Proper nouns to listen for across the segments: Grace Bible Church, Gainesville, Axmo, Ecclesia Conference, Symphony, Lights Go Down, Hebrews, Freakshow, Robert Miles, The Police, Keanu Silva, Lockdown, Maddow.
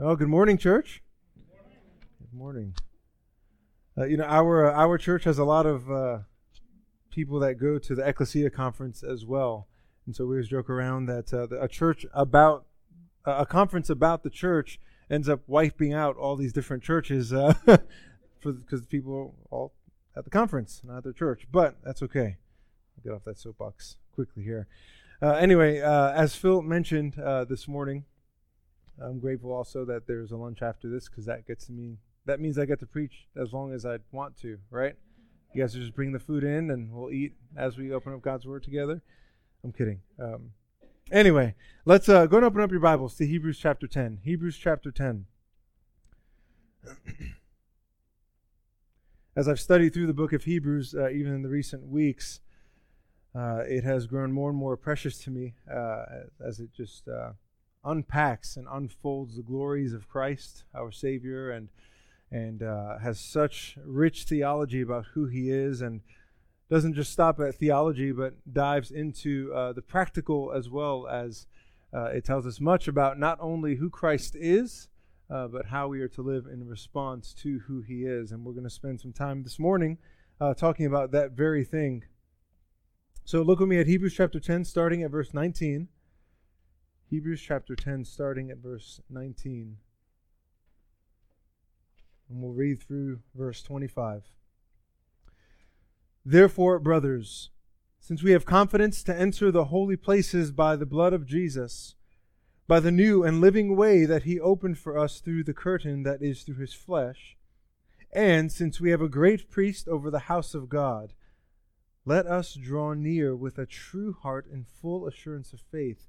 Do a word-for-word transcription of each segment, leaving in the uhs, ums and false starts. Oh, good morning, church. Good morning. Uh, you know, our uh, our church has a lot of uh, people that go to the Ecclesia Conference as well, and so we always joke around that uh, the, a church about uh, a conference about the church ends up wiping out all these different churches uh, because people are all at the conference, not at their church. But that's okay. I'll get off that soapbox quickly here. Uh, anyway, uh, as Phil mentioned uh, this morning. I'm grateful also that there's a lunch after this, because that gets me. That means I get to preach as long as I want to, right? You guys just bring the food in, and we'll eat as we open up God's Word together. I'm kidding. Um, anyway, let's uh, go and open up your Bibles to Hebrews chapter ten. Hebrews chapter ten. As I've studied through the book of Hebrews, uh, even in the recent weeks, uh, it has grown more and more precious to me uh, as it just... Uh, unpacks and unfolds the glories of Christ, our Savior, and and uh, has such rich theology about who He is, and doesn't just stop at theology, but dives into uh, the practical as well as uh, it tells us much about not only who Christ is, uh, but how we are to live in response to who He is. And we're going to spend some time this morning uh, talking about that very thing. So look with me at Hebrews chapter ten, starting at verse nineteen. Hebrews chapter ten, starting at verse nineteen. And we'll read through verse twenty-five. Therefore, brothers, since we have confidence to enter the holy places by the blood of Jesus, by the new and living way that He opened for us through the curtain that is through His flesh, and since we have a great priest over the house of God, let us draw near with a true heart and full assurance of faith,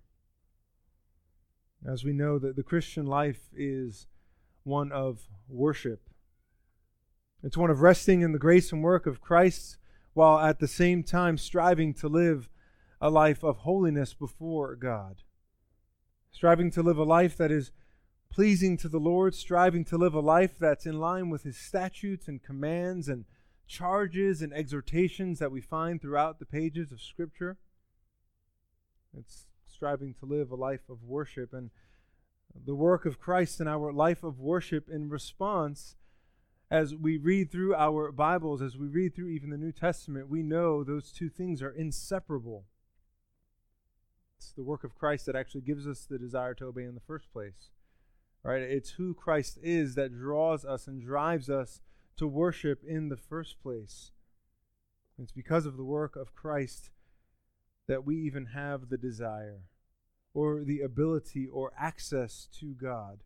As we know, that the Christian life is one of worship. It's one of resting in the grace and work of Christ, while at the same time striving to live a life of holiness before God. Striving to live a life that is pleasing to the Lord, striving to live a life that's in line with His statutes and commands and charges and exhortations that we find throughout the pages of Scripture. It's striving to live a life of worship, and the work of Christ in our life of worship in response. As we read through our Bibles, as we read through even the New Testament, we know those two things are inseparable. It's the work of Christ that actually gives us the desire to obey in the first place, right? It's who Christ is that draws us and drives us to worship in the first place. It's because of the work of Christ that we even have the desire or the ability or access to God.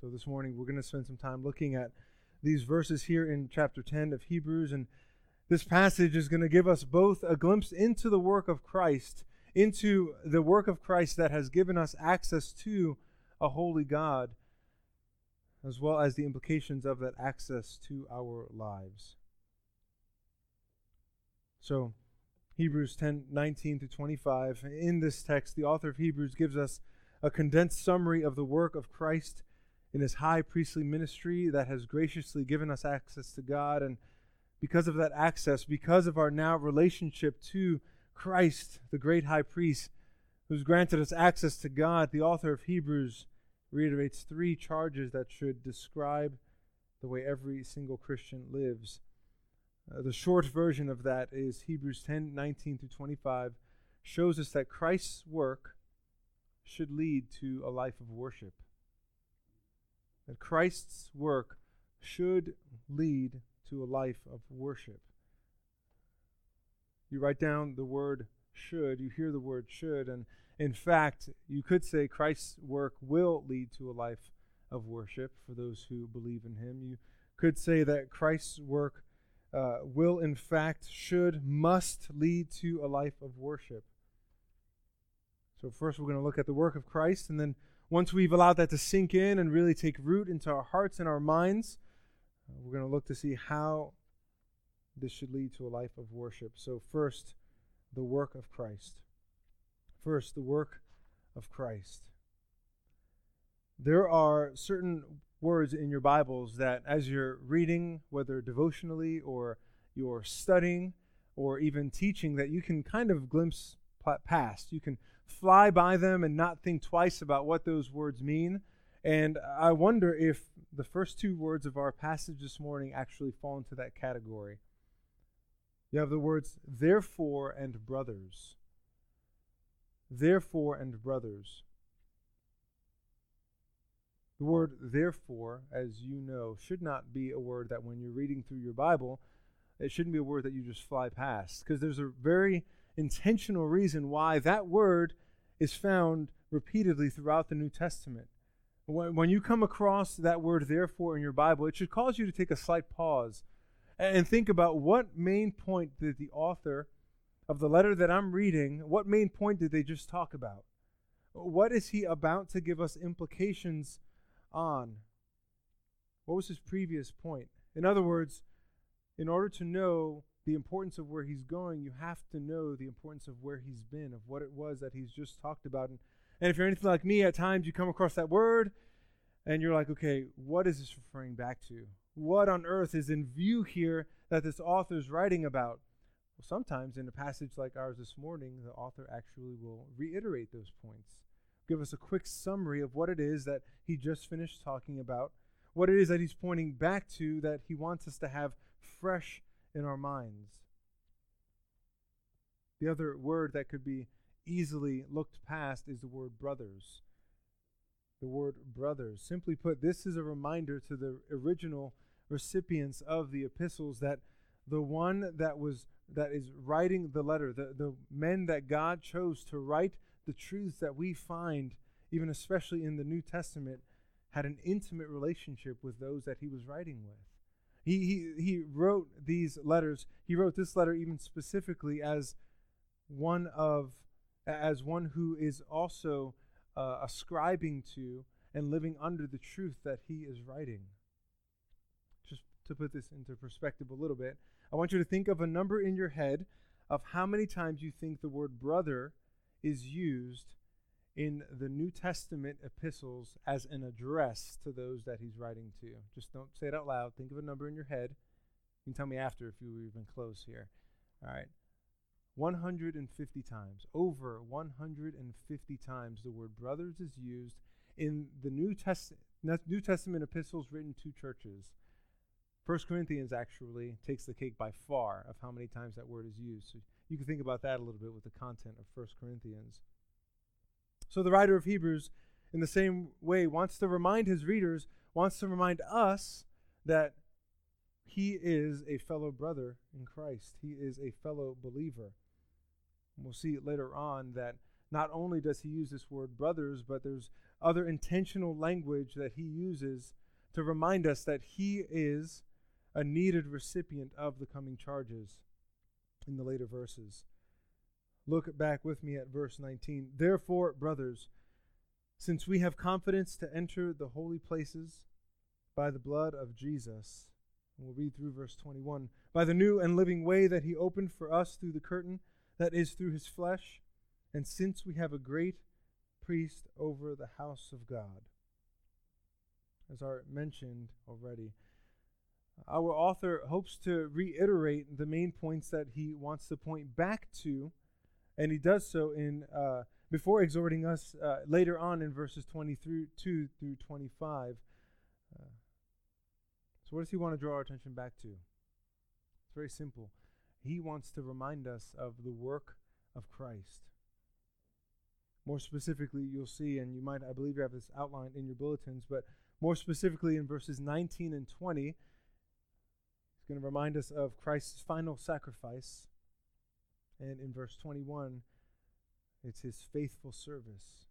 So this morning we're going to spend some time looking at these verses here in chapter ten of Hebrews, and this passage is going to give us both a glimpse into the work of Christ, into the work of Christ that has given us access to a holy God, as well as the implications of that access to our lives. So Hebrews ten, nineteen through twenty-five. In this text, the author of Hebrews gives us a condensed summary of the work of Christ in His high priestly ministry that has graciously given us access to God. And because of that access, because of our now relationship to Christ, the great high priest, who's granted us access to God, the author of Hebrews reiterates three charges that should describe the way every single Christian lives. Uh, the short version of that is Hebrews ten, nineteen through twenty-five shows us that Christ's work should lead to a life of worship. That Christ's work should lead to a life of worship. You write down the word should, you hear the word should, and in fact, you could say Christ's work will lead to a life of worship for those who believe in Him. You could say that Christ's work Uh, will, in fact, should, must lead to a life of worship. So first we're going to look at the work of Christ, and then Once we've allowed that to sink in and really take root into our hearts and our minds, we're going to look to see how this should lead to a life of worship. So first, the work of Christ. First, the work of Christ. There are certain words in your Bibles that as you're reading, whether devotionally or you're studying or even teaching, that you can kind of glimpse past. You can fly by them and not think twice about what those words mean. And I wonder if the first two words of our passage this morning actually fall into that category. You have the words, therefore and brothers. Therefore and brothers. The word therefore, as you know, should not be a word that when you're reading through your Bible, it shouldn't be a word that you just fly past. Because there's a very intentional reason why that word is found repeatedly throughout the New Testament. When, when you come across that word therefore in your Bible, it should cause you to take a slight pause and, and think about what main point did the author of the letter that I'm reading, what main point did they just talk about? What is he about to give us implications on? What was his previous point? In other words, in order to know the importance of where he's going, you have to know the importance of where he's been, of what it was that he's just talked about. And, and if you're anything like me, at times you come across that word and you're like, okay, what is this referring back to? What on earth is in view here that this author's writing about? Well, sometimes in a passage like ours this morning, the author actually will reiterate those points, give us a quick summary of what it is that he just finished talking about, what it is that he's pointing back to that he wants us to have fresh in our minds. The other word that could be easily looked past is the word brothers. The word brothers. Simply put, this is a reminder to the original recipients of the epistles that the one that was that is writing the letter, the, the men that God chose to write the truths that we find, even especially in the New Testament, had an intimate relationship with those that he was writing with. He, he he wrote these letters. He wrote this letter even specifically as one of, as one who is also uh, ascribing to and living under the truth that he is writing. Just to put this into perspective a little bit, I want you to think of a number in your head of how many times you think the word brother is used in the New Testament epistles as an address to those that he's writing to. Just don't say it out loud. Think of a number in your head. You can tell me after if you were even close here. All right. one hundred fifty times, over one hundred fifty times the word brothers is used in the New Test- New Testament epistles written to churches. First Corinthians actually takes the cake by far of how many times that word is used. So you can think about that a little bit with the content of First Corinthians. So the writer of Hebrews, in the same way, wants to remind his readers, wants to remind us that he is a fellow brother in Christ. He is a fellow believer. And we'll see later on that not only does he use this word brothers, but there's other intentional language that he uses to remind us that he is a needed recipient of the coming charges in the later verses. Look back with me at verse nineteen. Therefore, brothers, since we have confidence to enter the holy places by the blood of Jesus, and we'll read through verse twenty-one, by the new and living way that he opened for us through the curtain, that is through his flesh, and since we have a great priest over the house of God. As I mentioned already, our author hopes to reiterate the main points that he wants to point back to. And he does so in uh, before exhorting us uh, later on in verses twenty-two through twenty-five. Uh, so what does he want to draw our attention back to? It's very simple. He wants to remind us of the work of Christ. More specifically, you'll see, and you might, I believe you have this outlined in your bulletins, but more specifically in verses nineteen and twenty, he's going to remind us of Christ's final sacrifice. And in verse twenty-one, it's his faithful service.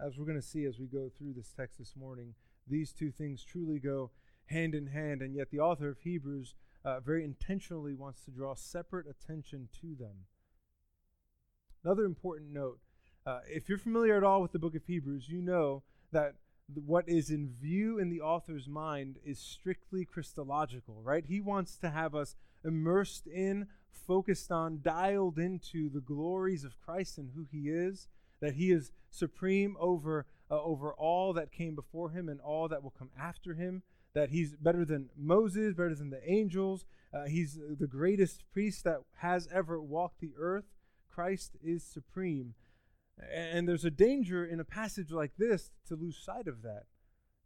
As we're going to see as we go through this text this morning, these two things truly go hand in hand, and yet the author of Hebrews uh, very intentionally wants to draw separate attention to them. Another important note Uh, if you're familiar at all with the book of Hebrews, you know that what is in view in the author's mind is strictly Christological, right? He wants to have us immersed in, focused on, dialed into the glories of Christ and who he is, that he is supreme over uh, over all that came before him and all that will come after him, that he's better than Moses, better than the angels. Uh, he's the greatest priest that has ever walked the earth. Christ is supreme. And there's a danger in a passage like this to lose sight of that,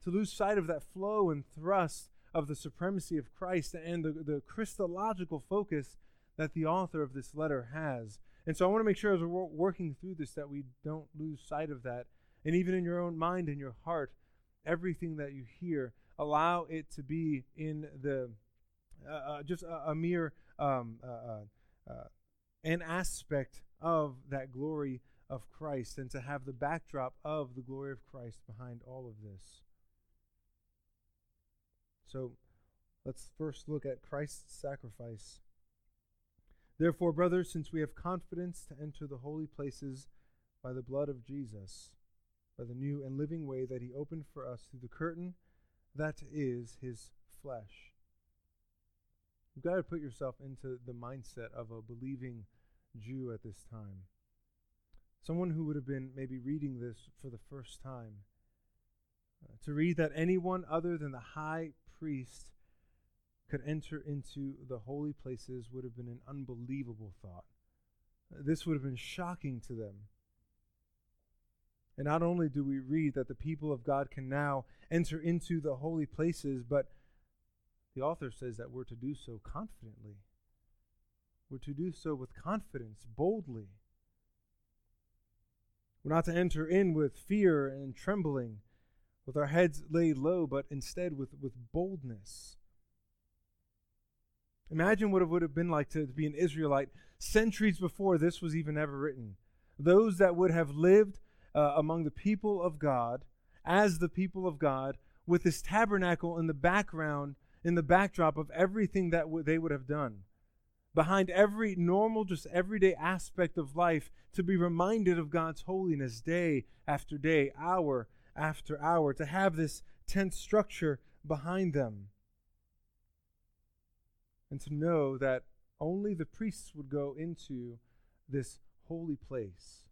to lose sight of that flow and thrust of the supremacy of Christ and the, the Christological focus that the author of this letter has. And so I want to make sure as we're working through this that we don't lose sight of that. And even in your own mind and your heart, everything that you hear, allow it to be in the uh, uh, just a, a mere um, uh, uh, an aspect of that glory of Christ, and to have the backdrop of the glory of Christ behind all of this. So let's first look at Christ's sacrifice. Therefore, brothers, since we have confidence to enter the holy places by the blood of Jesus, by the new and living way that he opened for us through the curtain, that is his flesh. You've got to put yourself into the mindset of a believing Jew at this time. Someone who would have been maybe reading this for the first time. Uh, to read that anyone other than the high priest could enter into the holy places would have been an unbelievable thought. Uh, this would have been shocking to them. And not only do we read that the people of God can now enter into the holy places, but the author says that we're to do so confidently. We're to do so with confidence, boldly. We're not to enter in with fear and trembling, with our heads laid low, but instead with, with boldness. Imagine what it would have been like to, to be an Israelite centuries before this was even ever written. Those that would have lived uh, among the people of God, as the people of God, with this tabernacle in the background, in the backdrop of everything that w- they would have done. Behind every normal, just everyday aspect of life, to be reminded of God's holiness day after day, hour after hour, to have this tent structure behind them. And to know that only the priests would go into this holy place.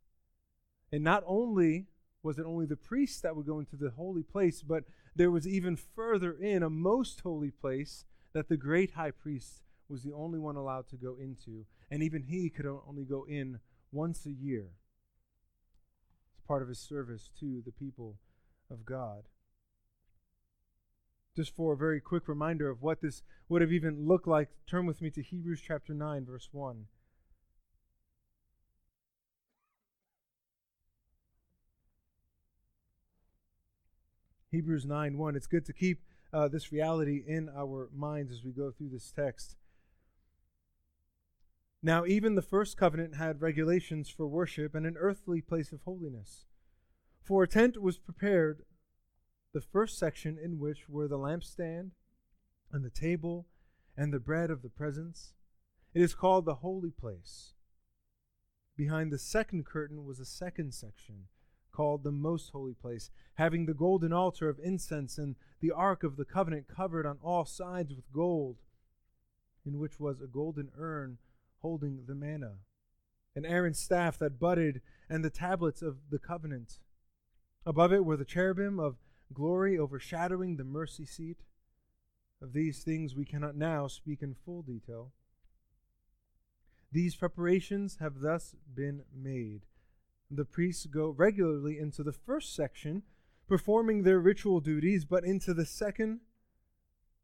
And not only was it only the priests that would go into the holy place, but there was even further in a most holy place that the great high priest was the only one allowed to go into, and even he could only go in once a year. It's part of his service to the people of God. Just for a very quick reminder of what this would have even looked like, turn with me to Hebrews chapter nine, verse one. Hebrews nine, one. It's good to keep uh, this reality in our minds as we go through this text. Now, even the first covenant had regulations for worship and an earthly place of holiness. For a tent was prepared, the first section in which were the lampstand and the table and the bread of the presence. It is called the holy place. Behind the second curtain was a second section called the most holy place, having the golden altar of incense and the ark of the covenant covered on all sides with gold, in which was a golden urn holding the manna, an Aaron's staff that budded, and the tablets of the covenant. Above it were the cherubim of glory overshadowing the mercy seat. Of these things we cannot now speak in full detail. These preparations have thus been made. The priests go regularly into the first section, performing their ritual duties, but into the second,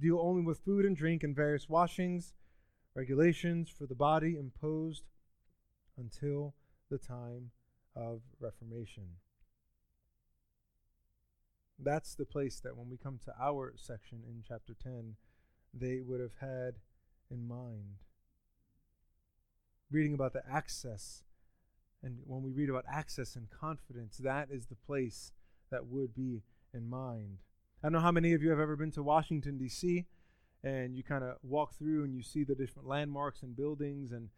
deal only with food and drink and various washings, regulations for the body imposed until the time of Reformation. That's the place that when we come to our section in chapter ten, they would have had in mind. Reading about the access, and when we read about access and confidence, that is the place that would be in mind. I don't know how many of you have ever been to Washington, D C, and you kind of walk through and you see the different landmarks and buildings, and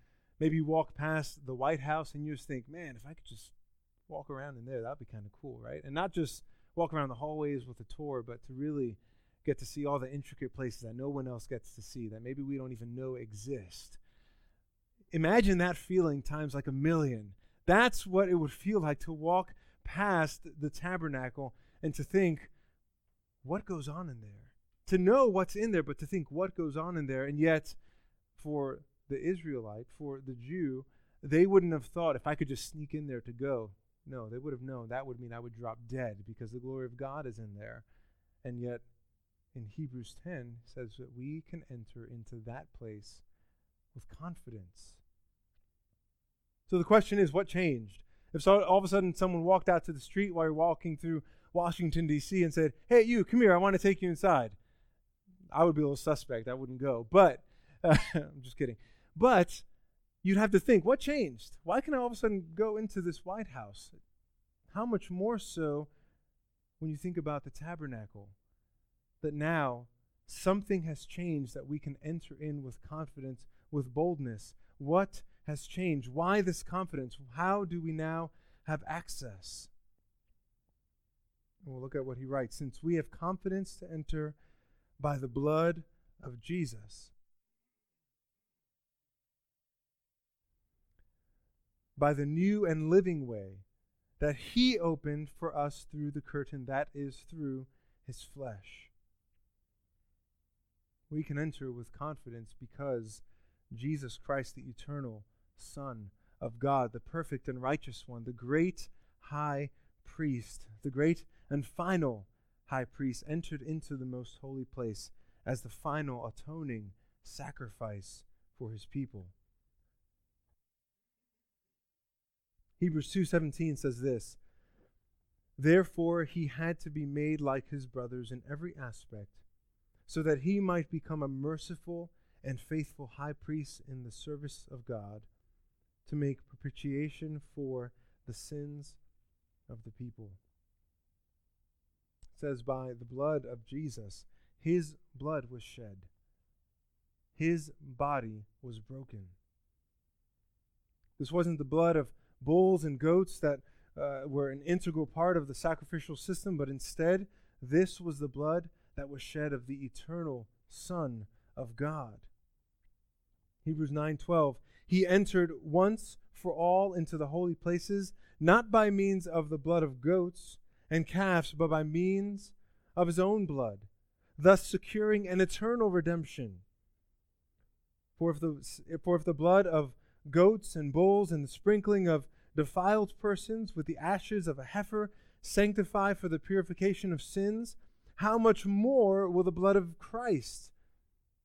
maybe you walk past the White House and you just think, man, if I could just walk around in there, that'd be kind of cool, right? And not just walk around the hallways with a tour, but to really get to see all the intricate places that no one else gets to see, that maybe we don't even know exist. Imagine that feeling times like a million. That's what it would feel like to walk past the tabernacle and to think, what goes on in there? To know what's in there, but to think what goes on in there. And yet, for the Israelite, for the Jew, they wouldn't have thought, if I could just sneak in there to go. No, they would have known that would mean I would drop dead because the glory of God is in there. And yet, in Hebrews ten, it says that we can enter into that place with confidence. So the question is, what changed? If so, all of a sudden someone walked out to the street while you're walking through Washington, D C and said, hey, you, come here, I want to take you inside. I would be a little suspect. I wouldn't go. But, uh, I'm just kidding. But you'd have to think, what changed? Why can I all of a sudden go into this White House? How much more so when you think about the tabernacle, that now something has changed that we can enter in with confidence, with boldness. What has changed? Why this confidence? How do we now have access? And we'll look at what he writes. Since we have confidence to enter by the blood of Jesus. By the new and living way that he opened for us through the curtain, that is through his flesh. We can enter with confidence because Jesus Christ, the eternal Son of God, the perfect and righteous one, the great high priest, the great and final high priest, entered into the most holy place as the final atoning sacrifice for his people. Hebrews two seventeen says this, therefore he had to be made like his brothers in every aspect, so that he might become a merciful and faithful high priest in the service of God, to make propitiation for the sins of the people. It says, by the blood of Jesus, his blood was shed. His body was broken. This wasn't the blood of bulls and goats that uh, were an integral part of the sacrificial system, but instead, this was the blood that was shed of the eternal Son of God. Hebrews nine twelve, he entered once for all into the holy places, not by means of the blood of goats and calves, but by means of his own blood, thus securing an eternal redemption. For if the, for if the blood of goats and bulls and the sprinkling of defiled persons with the ashes of a heifer sanctify for the purification of sins, how much more will the blood of Christ,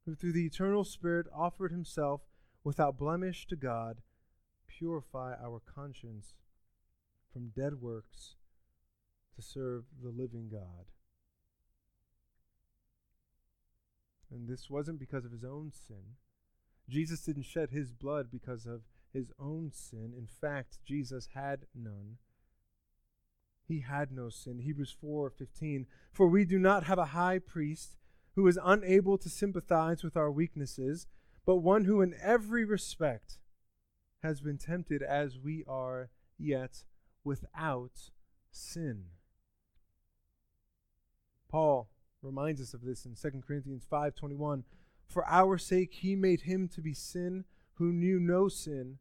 who through the eternal Spirit offered himself without blemish to God, purify our conscience from dead works to serve the living God. And this wasn't because of his own sin. Jesus didn't shed his blood because of his own sin. In fact, Jesus had none. He had no sin. Hebrews four fifteen, for we do not have a high priest who is unable to sympathize with our weaknesses, but one who in every respect has been tempted as we are, yet without sin. Paul reminds us of this in Second Corinthians five twenty-one. For our sake he made him to be sin who knew no sin.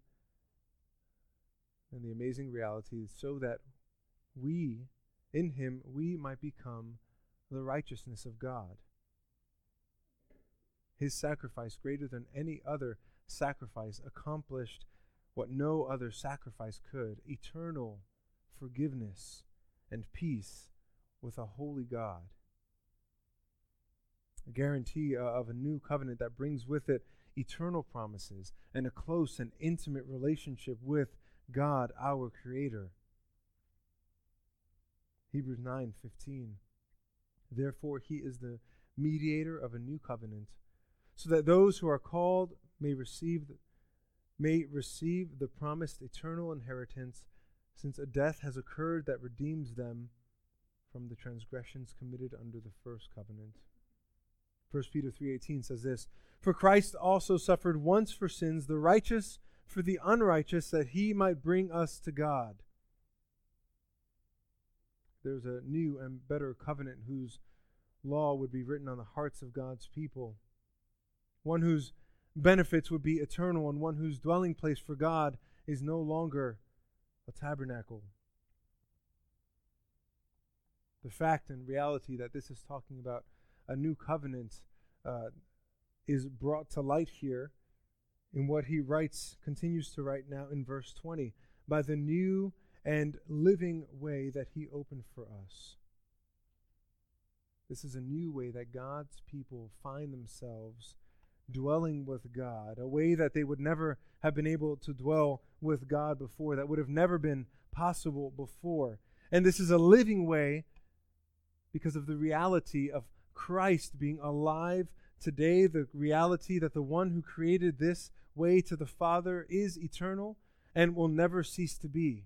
And the amazing reality is so that we, in him, we might become the righteousness of God. His sacrifice, greater than any other sacrifice, accomplished what no other sacrifice could, eternal forgiveness and peace with a holy God. A guarantee uh, of a new covenant that brings with it eternal promises and a close and intimate relationship with God, our Creator. Hebrews nine fifteen, Therefore, he is the mediator of a new covenant, so that those who are called may receive the, may receive the promised eternal inheritance, since a death has occurred that redeems them from the transgressions committed under the first covenant. First Peter three eighteen says this, "For Christ also suffered once for sins, the righteous for the unrighteous, that he might bring us to God." There's a new and better covenant whose law would be written on the hearts of God's people, one whose benefits would be eternal, and one whose dwelling place for God is no longer a tabernacle. The fact and reality that this is talking about a new covenant uh, is brought to light here in what he writes, continues to write now in verse twenty, by the new and living way that he opened for us. This is a new way that God's people find themselves dwelling with God, a way that they would never have been able to dwell with God before, that would have never been possible before. And this is a living way because of the reality of Christ being alive today, the reality that the one who created this way to the Father is eternal and will never cease to be.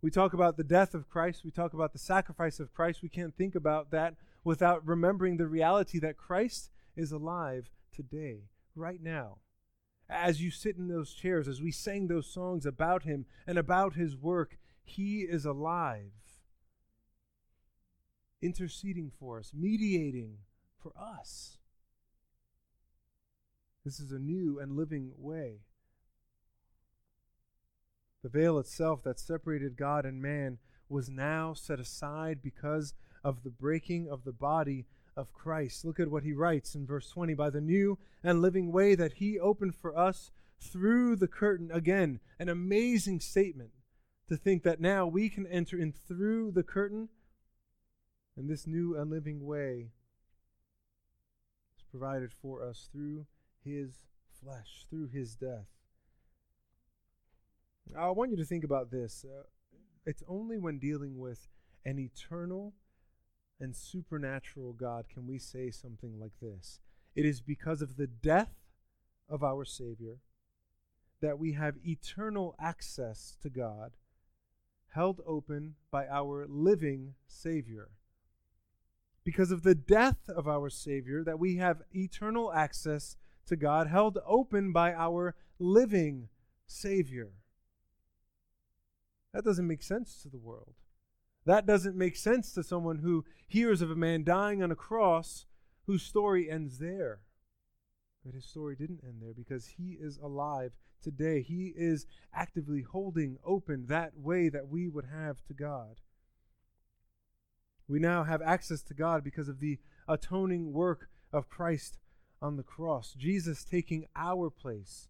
We talk about the death of Christ. We talk about the sacrifice of Christ. We can't think about that without remembering the reality that Christ is alive today, right now. As you sit in those chairs, as we sang those songs about him and about his work, he is alive, interceding for us, mediating for us. This is a new and living way. The veil itself that separated God and man was now set aside because of the breaking of the body of Christ. Look at what he writes in verse twenty, by the new and living way that he opened for us through the curtain. Again, an amazing statement to think that now we can enter in through the curtain, and this new and living way is provided for us through his flesh, through his death. I want you to think about this. Uh, it's only when dealing with an eternal and supernatural God can we say something like this. It is because of the death of our Savior that we have eternal access to God, held open by our living Savior. Because of the death of our Savior that we have eternal access to God, held open by our living Savior. That doesn't make sense to the world. That doesn't make sense to someone who hears of a man dying on a cross whose story ends there. But his story didn't end there because he is alive today. He is actively holding open that way that we would have to God. We now have access to God because of the atoning work of Christ on the cross. Jesus taking our place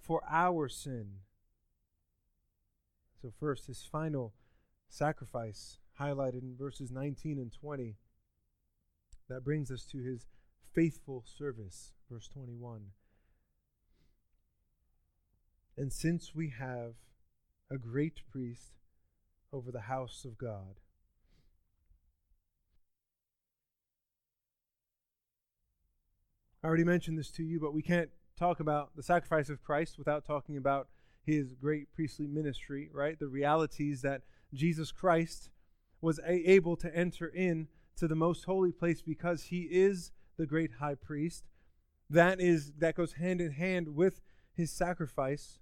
for our sin. So first, his final sacrifice, highlighted in verses nineteen and twenty. That brings us to his faithful service, verse twenty-one. And since we have a great priest over the house of God, I already mentioned this to you, but we can't talk about the sacrifice of Christ without talking about his great priestly ministry, right? The realities that Jesus Christ was a- able to enter in to the most holy place because he is the great high priest. That is, that goes hand in hand with his sacrifice,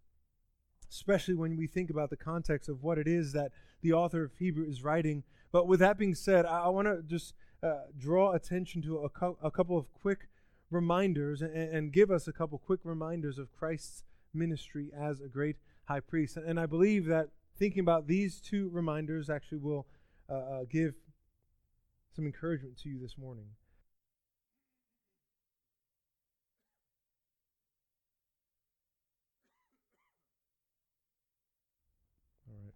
especially when we think about the context of what it is that the author of Hebrews is writing. But with that being said, I, I want to just uh, draw attention to a, co- a couple of quick reminders and, and give us a couple quick reminders of Christ's ministry as a great high priest. And I believe that thinking about these two reminders actually will uh, give some encouragement to you this morning. All right.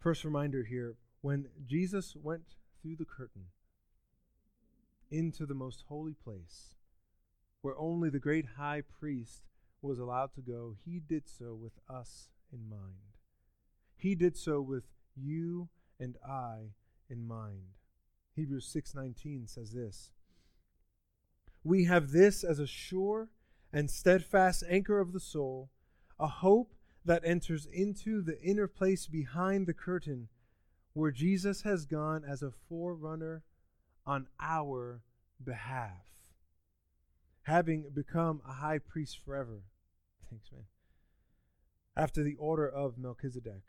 First reminder here, when Jesus went through the curtain into the most holy place, where only the great high priest was allowed to go, he did so with us in mind. He did so with you and I in mind. Hebrews six nineteen says this: "We have this as a sure and steadfast anchor of the soul, a hope that enters into the inner place behind the curtain, where Jesus has gone as a forerunner on our behalf, having become a high priest forever." Thanks, man. After the order of Melchizedek.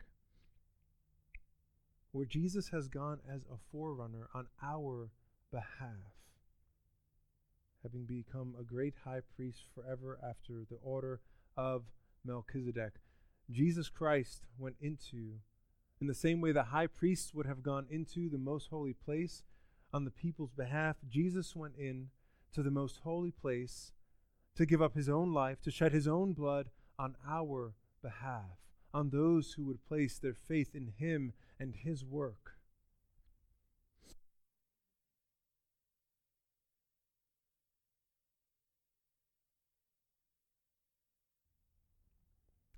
Where Jesus has gone as a forerunner on our behalf, having become a great high priest forever after the order of Melchizedek. Jesus Christ went into, in the same way the high priests would have gone into the most holy place on the people's behalf, Jesus went in to the most holy place to give up his own life, to shed his own blood on our behalf, on those who would place their faith in him and his work.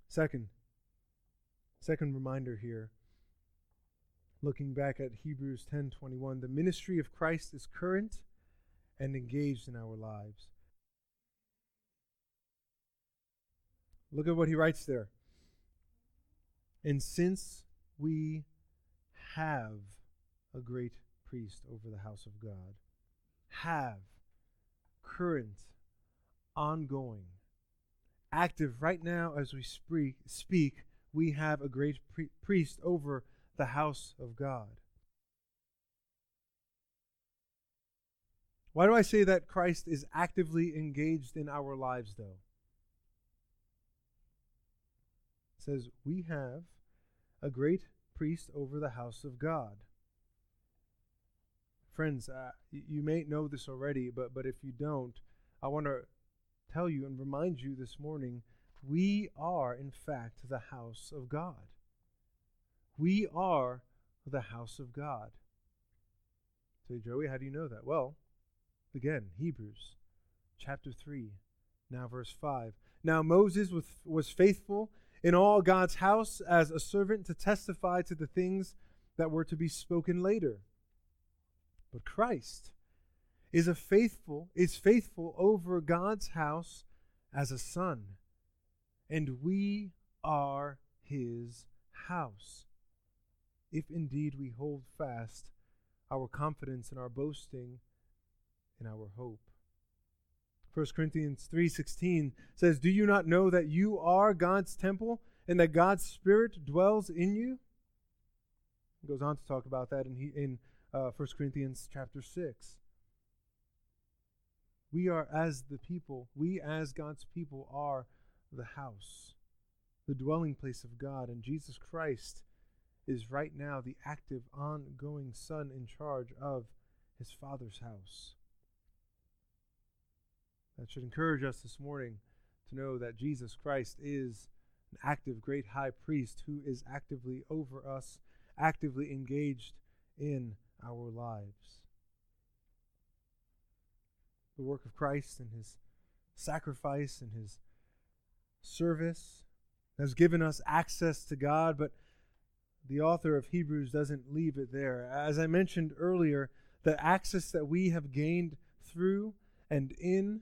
Second, second reminder here, looking back at Hebrews ten twenty-one, the ministry of Christ is current and engaged in our lives. Look at what he writes there. "And since we have a great priest over the house of God," have, current, ongoing, active right now as we spree- speak, we have a great pre- priest over the house of God. Why do I say that Christ is actively engaged in our lives, though? It says, "We have a great priest over the house of God." Friends, uh, y- you may know this already, but but if you don't, I want to tell you and remind you this morning, we are in fact the house of God. We are the house of God. So, Joey, how do you know that? Well, again, Hebrews chapter three, now verse five. "Now Moses was, was faithful in all God's house as a servant to testify to the things that were to be spoken later. But Christ is a faithful, is faithful over God's house as a son, and we are his house, if indeed we hold fast our confidence and our boasting and our hope." First Corinthians three sixteen says, "Do you not know that you are God's temple and that God's Spirit dwells in you?" He goes on to talk about that in, he, in uh, First Corinthians chapter six. We are as the people, we as God's people are the house, the dwelling place of God, and Jesus Christ is right now the active, ongoing son in charge of his Father's house. That should encourage us this morning to know that Jesus Christ is an active great high priest who is actively over us, actively engaged in our lives. The work of Christ and his sacrifice and his service has given us access to God, but the author of Hebrews doesn't leave it there. As I mentioned earlier, the access that we have gained through and in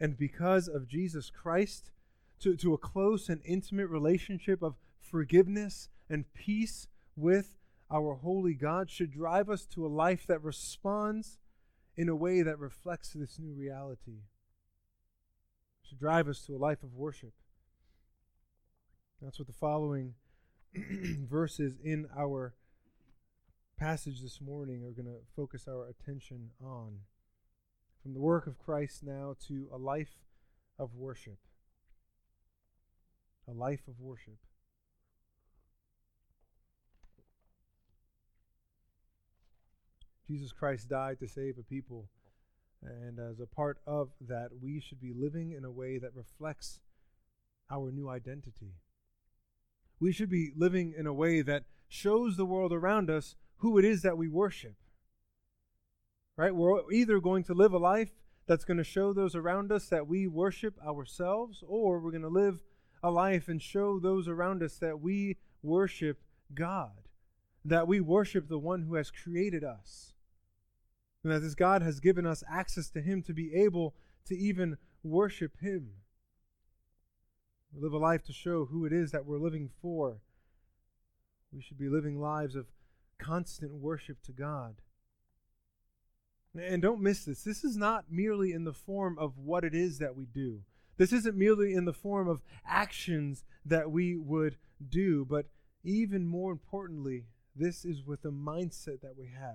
and because of Jesus Christ, to, to a close and intimate relationship of forgiveness and peace with our holy God, should drive us to a life that responds in a way that reflects this new reality. It should drive us to a life of worship. That's what the following verses in our passage this morning are going to focus our attention on. From the work of Christ now to a life of worship. A life of worship. Jesus Christ died to save a people, and as a part of that, we should be living in a way that reflects our new identity. We should be living in a way that shows the world around us who it is that we worship. Right? We're either going to live a life that's going to show those around us that we worship ourselves, or we're going to live a life and show those around us that we worship God, that we worship the one who has created us, And that this God has given us access to Him to be able to even worship Him. We live a life to show who it is that we're living for. We should be living lives of constant worship to God. And don't miss this. This is not merely in the form of what it is that we do. This isn't merely in the form of actions that we would do, but even more importantly, this is with the mindset that we have,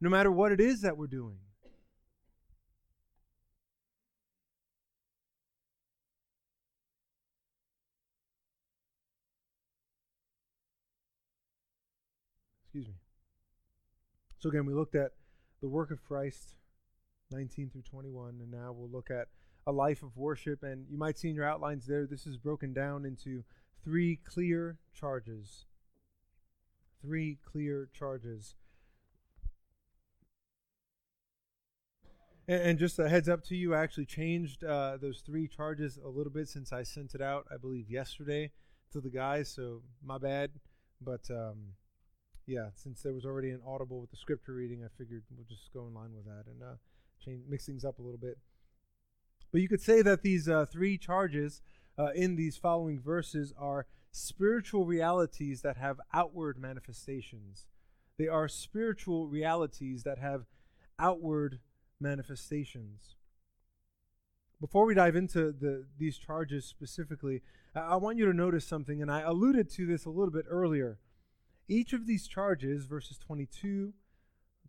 no matter what it is that we're doing. Excuse me. So again, we looked at the work of Christ, nineteen through twenty-one, and now we'll look at a life of worship. And you might see in your outlines there, this is broken down into three clear charges. Three clear charges. And, and just a heads up to you, I actually changed uh, those three charges a little bit since I sent it out, I believe, yesterday to the guys, so my bad. But... Um, Yeah, since there was already an audible with the scripture reading, I figured we'll just go in line with that and uh, change, mix things up a little bit. But you could say that these uh, three charges uh, in these following verses are spiritual realities that have outward manifestations. They are spiritual realities that have outward manifestations. Before we dive into the these charges specifically, I, I want you to notice something, and I alluded to this a little bit earlier. Each of these charges, verses twenty-two,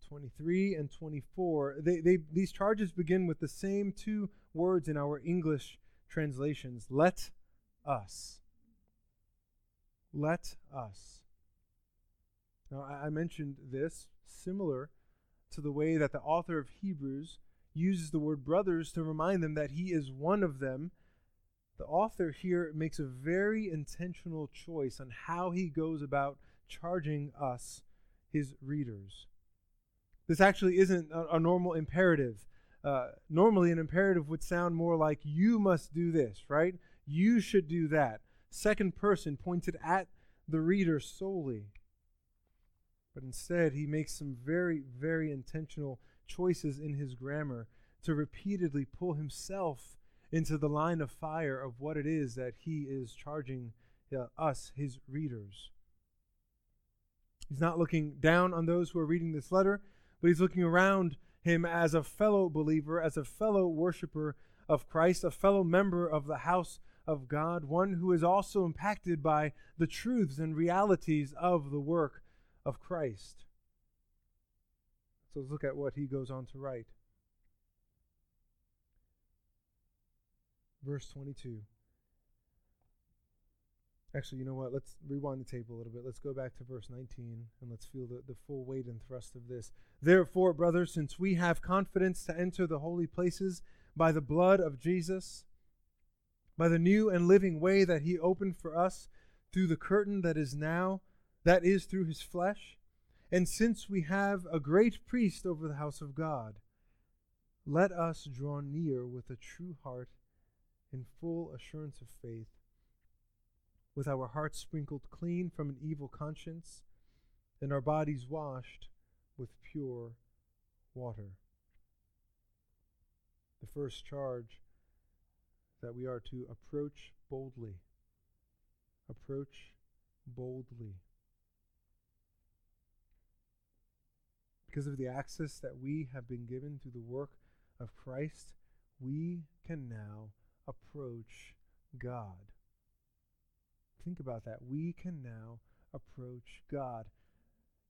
twenty-three, and twenty-four, they, they, these charges begin with the same two words in our English translations. Let us. Let us. Now, I, I mentioned this, similar to the way that the author of Hebrews uses the word brothers to remind them that he is one of them. The author here makes a very intentional choice on how he goes about charging us, his readers. This actually isn't a, a normal imperative. Uh, normally, an imperative would sound more like, you must do this, right? You should do that. Second person pointed at the reader solely. But instead, he makes some very, very intentional choices in his grammar to repeatedly pull himself into the line of fire of what it is that he is charging uh, us, his readers. He's not looking down on those who are reading this letter, but he's looking around him as a fellow believer, as a fellow worshiper of Christ, a fellow member of the house of God, one who is also impacted by the truths and realities of the work of Christ. So let's look at what he goes on to write. Verse twenty-two. Actually, you know what? Let's rewind the tape a little bit. Let's go back to verse nineteen, and let's feel the, the full weight and thrust of this. Therefore, brothers, since we have confidence to enter the holy places by the blood of Jesus, by the new and living way that he opened for us through the curtain that is now, that is through his flesh, and since we have a great priest over the house of God, let us draw near with a true heart in full assurance of faith, with our hearts sprinkled clean from an evil conscience, and our bodies washed with pure water. The first charge that we are to approach boldly. Approach boldly. Because of the access that we have been given through the work of Christ, we can now approach God. Think about that. We can now approach God.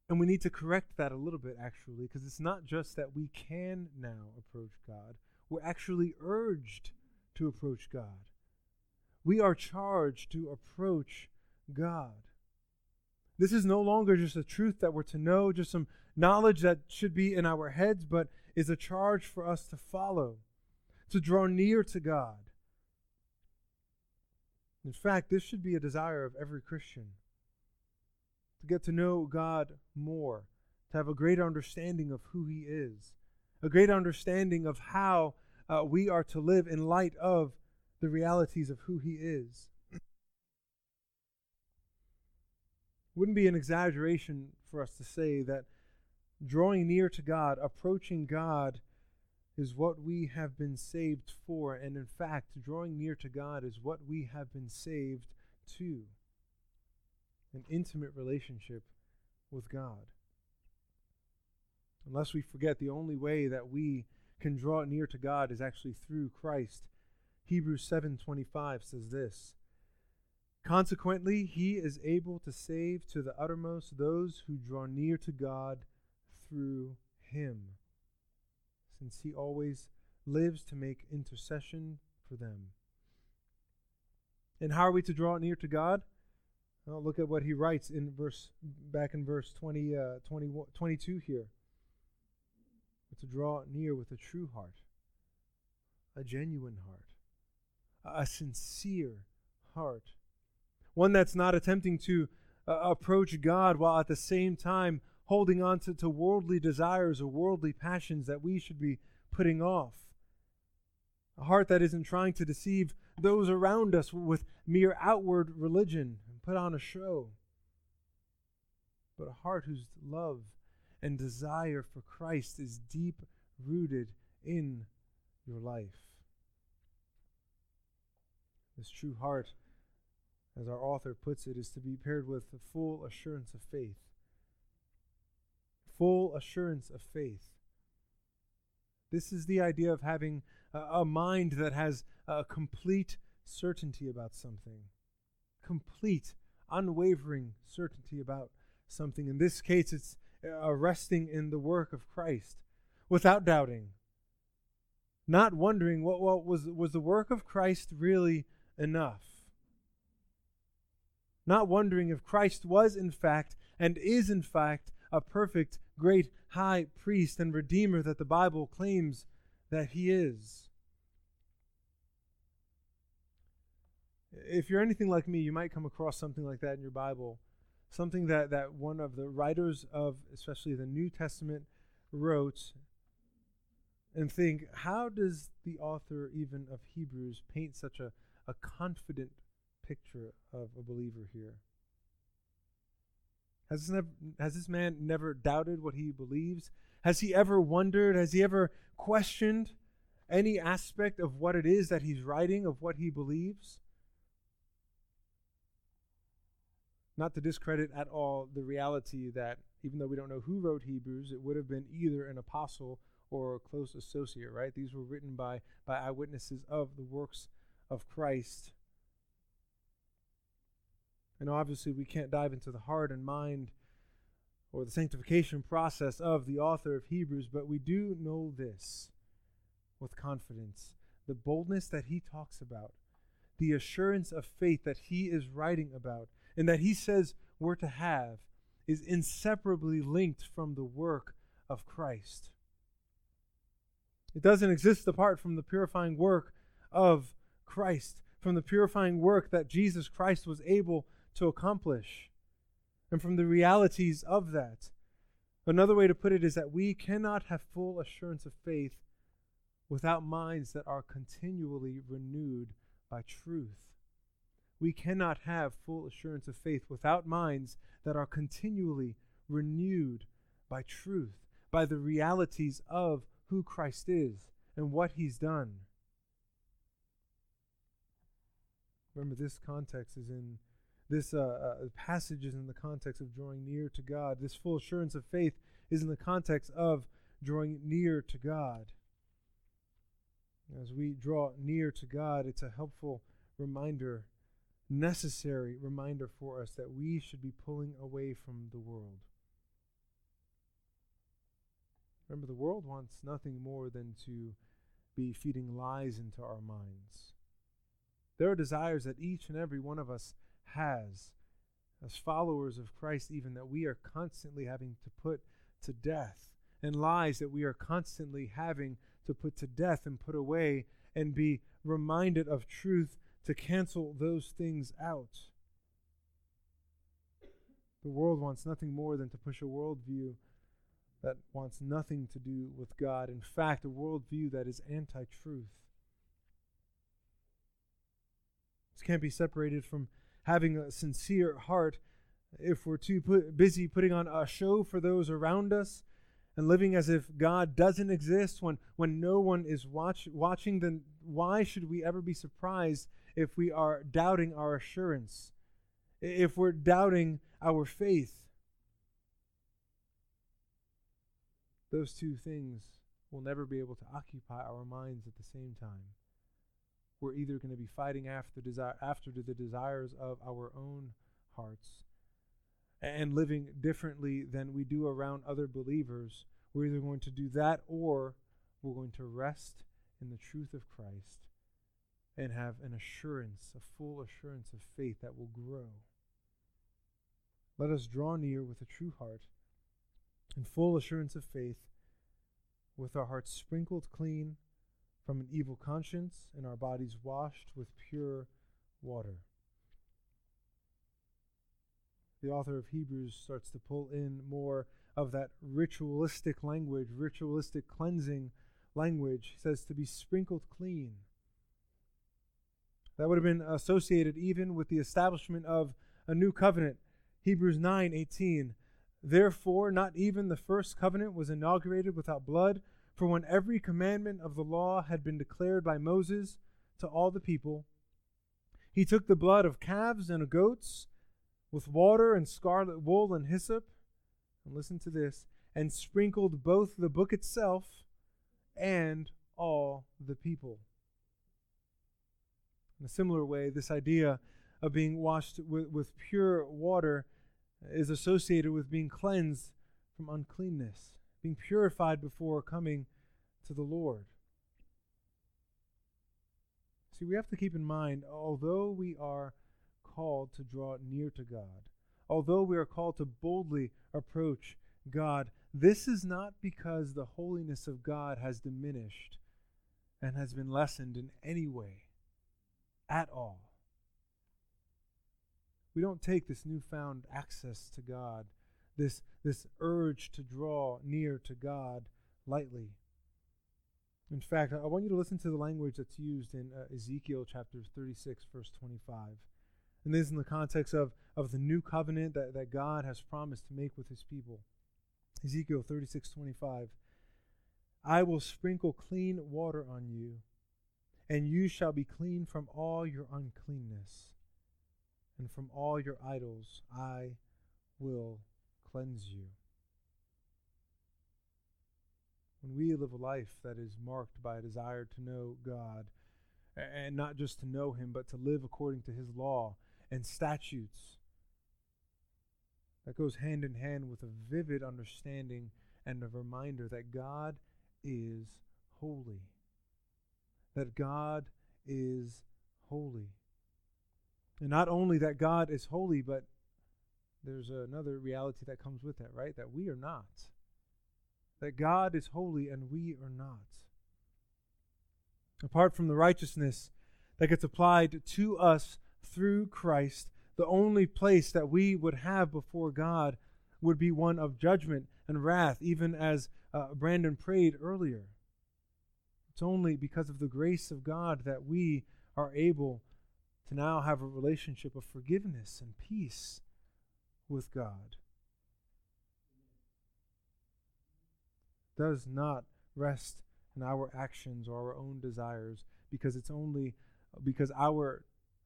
And we need to correct that a little bit, actually, because it's not just that we can now approach God. We're actually urged to approach God. We are charged to approach God. This is no longer just a truth that we're to know, just some knowledge that should be in our heads, but is a charge for us to follow, to draw near to God. In fact, this should be a desire of every Christian, to get to know God more, to have a greater understanding of who He is, a greater understanding of how uh, we are to live in light of the realities of who He is. Wouldn't be an exaggeration for us to say that Drawing near to God, approaching God, is what we have been saved for. And in fact, drawing near to God is what we have been saved to. An intimate relationship with God. Unless we forget, the only way that we can draw near to God is actually through Christ. Hebrews seven twenty-five says this, "Consequently, he is able to save to the uttermost those who draw near to God through him, since he always lives to make intercession for them." And how are we to draw near to God? Well, look at what he writes in verse back in verse twenty, uh, twenty-two here. To draw near with a true heart, a genuine heart, a sincere heart, one that's not attempting to uh, approach God while at the same time holding on to, to worldly desires or worldly passions that we should be putting off, a heart that isn't trying to deceive those around us with mere outward religion and put on a show, but a heart whose love and desire for Christ is deep rooted in your life. This true heart, as our author puts it, is to be paired with the full assurance of faith. Full assurance of faith. This is the idea of having a, a mind that has a complete certainty about something. Complete, unwavering certainty about something. In this case, it's Uh, resting in the work of Christ without doubting, not wondering what, what was, was the work of Christ really enough, not wondering if Christ was in fact and is in fact a perfect great high priest and redeemer that the Bible claims that he is. If you're anything like me, you might come across something like that in your Bible. Something that, that one of the writers of, especially the New Testament, wrote, and think, how does the author even of Hebrews paint such a, a confident picture of a believer here? Has this, never, has this man never doubted what he believes? Has he ever wondered? Has he ever questioned any aspect of what it is that he's writing, of what he believes? Not to discredit at all the reality that even though we don't know who wrote Hebrews, it would have been either an apostle or a close associate, right? These were written by, by eyewitnesses of the works of Christ. And obviously we can't dive into the heart and mind or the sanctification process of the author of Hebrews, but we do know this with confidence. The boldness that he talks about, the assurance of faith that he is writing about, and that he says we're to have, is inseparably linked from the work of Christ. It doesn't exist apart from the purifying work of Christ, from the purifying work that Jesus Christ was able to accomplish, and from the realities of that. Another way to put it is that we cannot have full assurance of faith without minds that are continually renewed by truth. We cannot have full assurance of faith without minds that are continually renewed by truth, by the realities of who Christ is and what he's done. Remember, this context is in, this uh, uh, passage is in the context of drawing near to God. This full assurance of faith is in the context of drawing near to God. As we draw near to God, it's a helpful reminder necessary reminder for us that we should be pulling away from the world. Remember, the world wants nothing more than to be feeding lies into our minds. There are desires that each and every one of us has, as followers of Christ even, that we are constantly having to put to death, and lies that we are constantly having to put to death and put away and be reminded of truth to cancel those things out. The world wants nothing more than to push a worldview that wants nothing to do with God. In fact, a worldview that is anti-truth. This can't be separated from having a sincere heart if we're too pu- busy putting on a show for those around us and living as if God doesn't exist when, when no one is watch, watching, then why should we ever be surprised if we are doubting our assurance, if we're doubting our faith? Those two things will never be able to occupy our minds at the same time. We're either going to be fighting after desire, after the desires of our own hearts and living differently than we do around other believers. We're either going to do that, or we're going to rest in the truth of Christ and have an assurance, a full assurance of faith that will grow. Let us draw near with a true heart and full assurance of faith, with our hearts sprinkled clean from an evil conscience and our bodies washed with pure water. The author of Hebrews starts to pull in more of that ritualistic language, ritualistic cleansing language. He says to be sprinkled clean. That would have been associated even with the establishment of a new covenant. Hebrews nine eighteen. Therefore, not even the first covenant was inaugurated without blood, for when every commandment of the law had been declared by Moses to all the people, he took the blood of calves and of goats with water and scarlet wool and hyssop, and listen to this, and sprinkled both the book itself and all the people. In a similar way, this idea of being washed with, with pure water is associated with being cleansed from uncleanness, being purified before coming to the Lord. See, we have to keep in mind, although we are called to draw near to God, although we are called to boldly approach God, this is not because the holiness of God has diminished and has been lessened in any way at all. We don't take this newfound access to God, this, this urge to draw near to God, lightly. In fact, I want you to listen to the language that's used in uh, Ezekiel chapter thirty-six, verse twenty-five. And this is in the context of, of the new covenant that, that God has promised to make with his people. Ezekiel thirty-six twenty-five. I will sprinkle clean water on you, and you shall be clean from all your uncleanness. And from all your idols I will cleanse you. When we live a life that is marked by a desire to know God, and not just to know him, but to live according to his law and statutes, that goes hand in hand with a vivid understanding and a reminder that God is holy. That God is holy. And not only that God is holy, but there's another reality that comes with that, right? That we are not. That God is holy and we are not. Apart from the righteousness that gets applied to us through Christ, the only place that we would have before God would be one of judgment and wrath, even as uh, Brandon prayed earlier. It's only because of the grace of God that we are able to now have a relationship of forgiveness and peace with God. It does not rest in our actions or our own desires, because it's only because our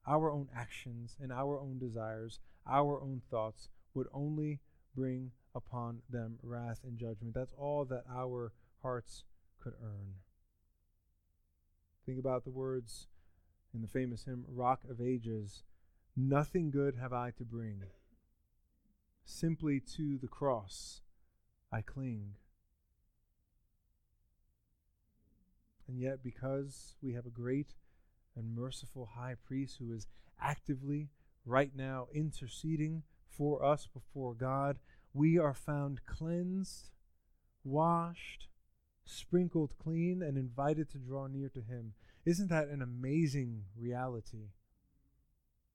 our own actions and our own desires, our own thoughts would only bring upon them wrath and judgment. That's all that our hearts could earn. Think about the words in the famous hymn, Rock of Ages, nothing good have I to bring. Simply to the cross I cling. And yet, because we have a great and merciful high priest who is actively right now interceding for us before God, we are found cleansed, washed, sprinkled clean, and invited to draw near to him. Isn't that an amazing reality?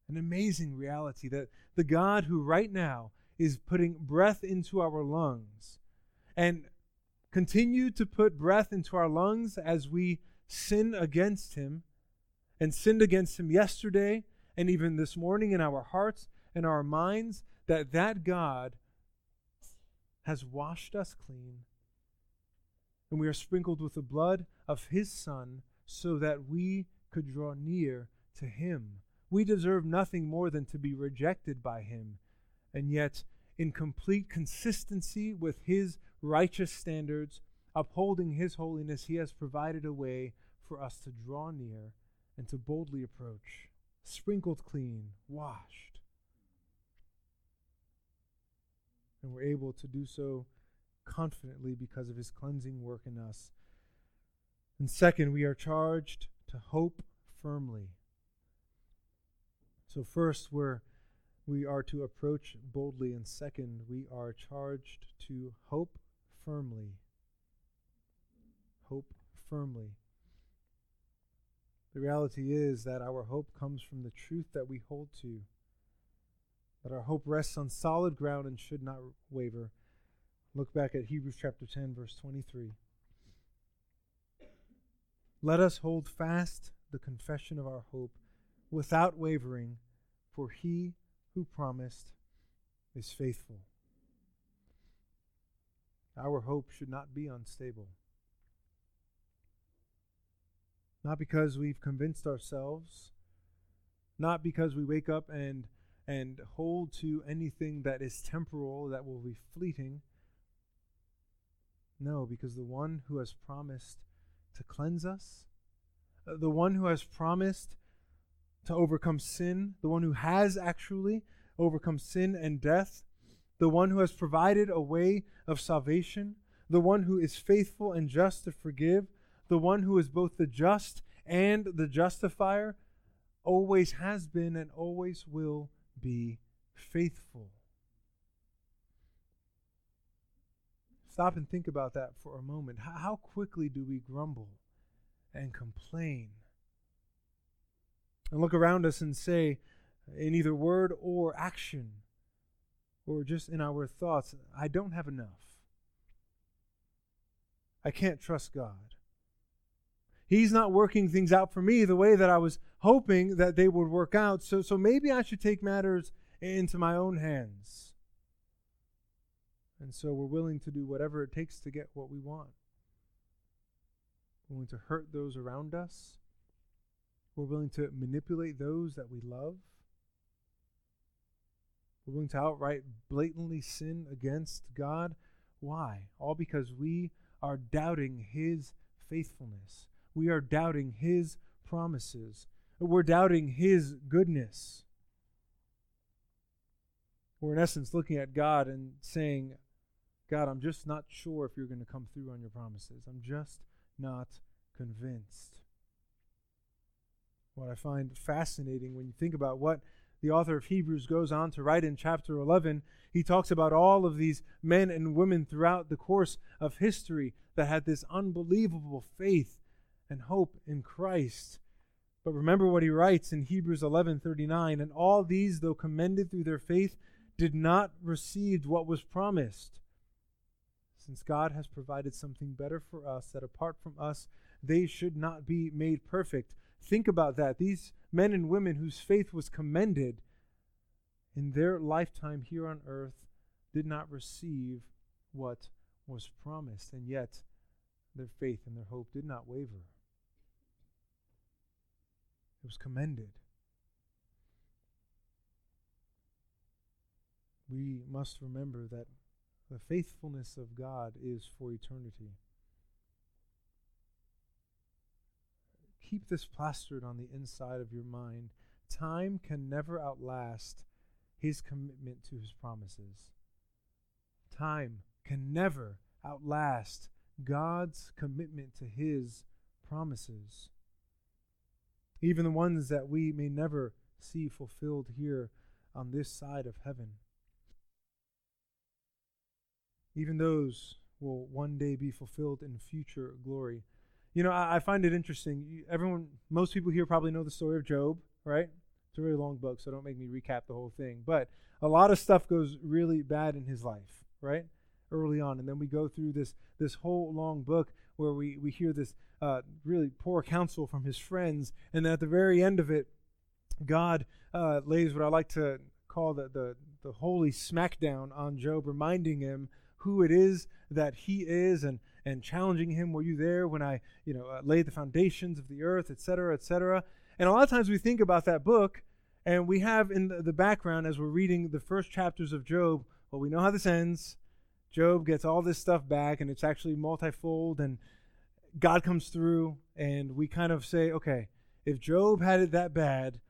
An amazing reality that the God who right now is putting breath into our lungs and continue to put breath into our lungs as we sin against him, and sinned against him yesterday and even this morning in our hearts and our minds, that that God has washed us clean, and we are sprinkled with the blood of his Son so that we could draw near to him. We deserve nothing more than to be rejected by him, and yet in complete consistency with his righteous standards, upholding his holiness, he has provided a way for us to draw near and to boldly approach, sprinkled clean, washed. And we're able to do so confidently because of his cleansing work in us. And second, we are charged to hope firmly. So first, we're, we are to approach boldly, and second, we are charged to hope firmly. Hope firmly. The reality is that our hope comes from the truth that we hold to, that our hope rests on solid ground and should not waver. Look back at Hebrews chapter ten, verse twenty-three. Let us hold fast the confession of our hope without wavering, for he who promised is faithful. Our hope should not be unstable. Not because we've convinced ourselves, not because we wake up and and hold to anything that is temporal, that will be fleeting. No, because the one who has promised to cleanse us, the one who has promised to overcome sin, the one who has actually overcome sin and death, the one who has provided a way of salvation, the one who is faithful and just to forgive, the one who is both the just and the justifier, always has been and always will be faithful. Stop and think about that for a moment. How quickly do we grumble and complain? And look around us and say, in either word or action, or just in our thoughts, I don't have enough. I can't trust God. He's not working things out for me the way that I was hoping that they would work out, so, so maybe I should take matters into my own hands. And so we're willing to do whatever it takes to get what we want. We're willing to hurt those around us. We're willing to manipulate those that we love. We're willing to outright blatantly sin against God. Why? All because we are doubting his faithfulness. We are doubting his promises. We're doubting his goodness. We're in essence looking at God and saying, God, I'm just not sure if you're going to come through on your promises. I'm just not convinced. What I find fascinating when you think about what the author of Hebrews goes on to write in chapter eleven, he talks about all of these men and women throughout the course of history that had this unbelievable faith and hope in Christ. But remember what he writes in Hebrews eleven thirty-nine, and all these, though commended through their faith, did not receive what was promised, since God has provided something better for us, that apart from us, they should not be made perfect. Think about that. These men and women whose faith was commended in their lifetime here on earth did not receive what was promised, and yet their faith and their hope did not waver. It was commended. We must remember that the faithfulness of God is for eternity. Keep this plastered on the inside of your mind. Time can never outlast his commitment to his promises. Time can never outlast God's commitment to his promises. Even the ones that we may never see fulfilled here on this side of heaven. Even those will one day be fulfilled in future glory. You know, I, I find it interesting. Everyone, most people here probably know the story of Job, right? It's a really long book, so don't make me recap the whole thing. But a lot of stuff goes really bad in his life, right? Early on. And then we go through this this whole long book where we, we hear this uh, really poor counsel from his friends. And then at the very end of it, God uh, lays what I like to call the, the, the holy smackdown on Job, reminding him who it is that he is, and and challenging him, were you there when I, you know, uh, laid the foundations of the earth, et cetera, et cetera. And a lot of times we think about that book, and we have in the, the background as we're reading the first chapters of Job, well, we know how this ends. Job gets all this stuff back, and it's actually multifold, and God comes through, and we kind of say, okay, if Job had it that bad,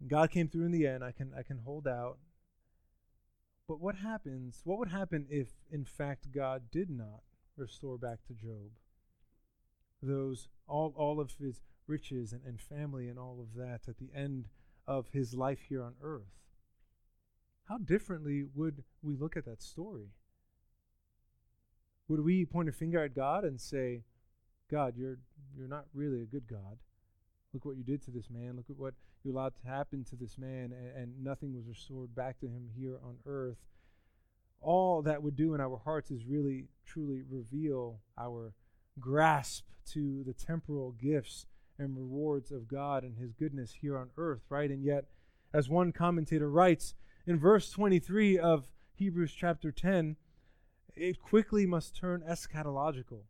and God came through in the end, I can I can hold out. But what happens? What would happen if, in fact, God did not restore back to Job those all all of his riches and, and family and all of that at the end of his life here on earth? How differently would we look at that story? Would we point a finger at God and say, God, you're you're not really a good God. Look what you did to this man. Look at what you allowed to happen to this man, and, and nothing was restored back to him here on earth. All that would do in our hearts is really, truly reveal our grasp to the temporal gifts and rewards of God and his goodness here on earth, right? And yet, as one commentator writes, in verse twenty-three of Hebrews chapter ten, it quickly must turn eschatological.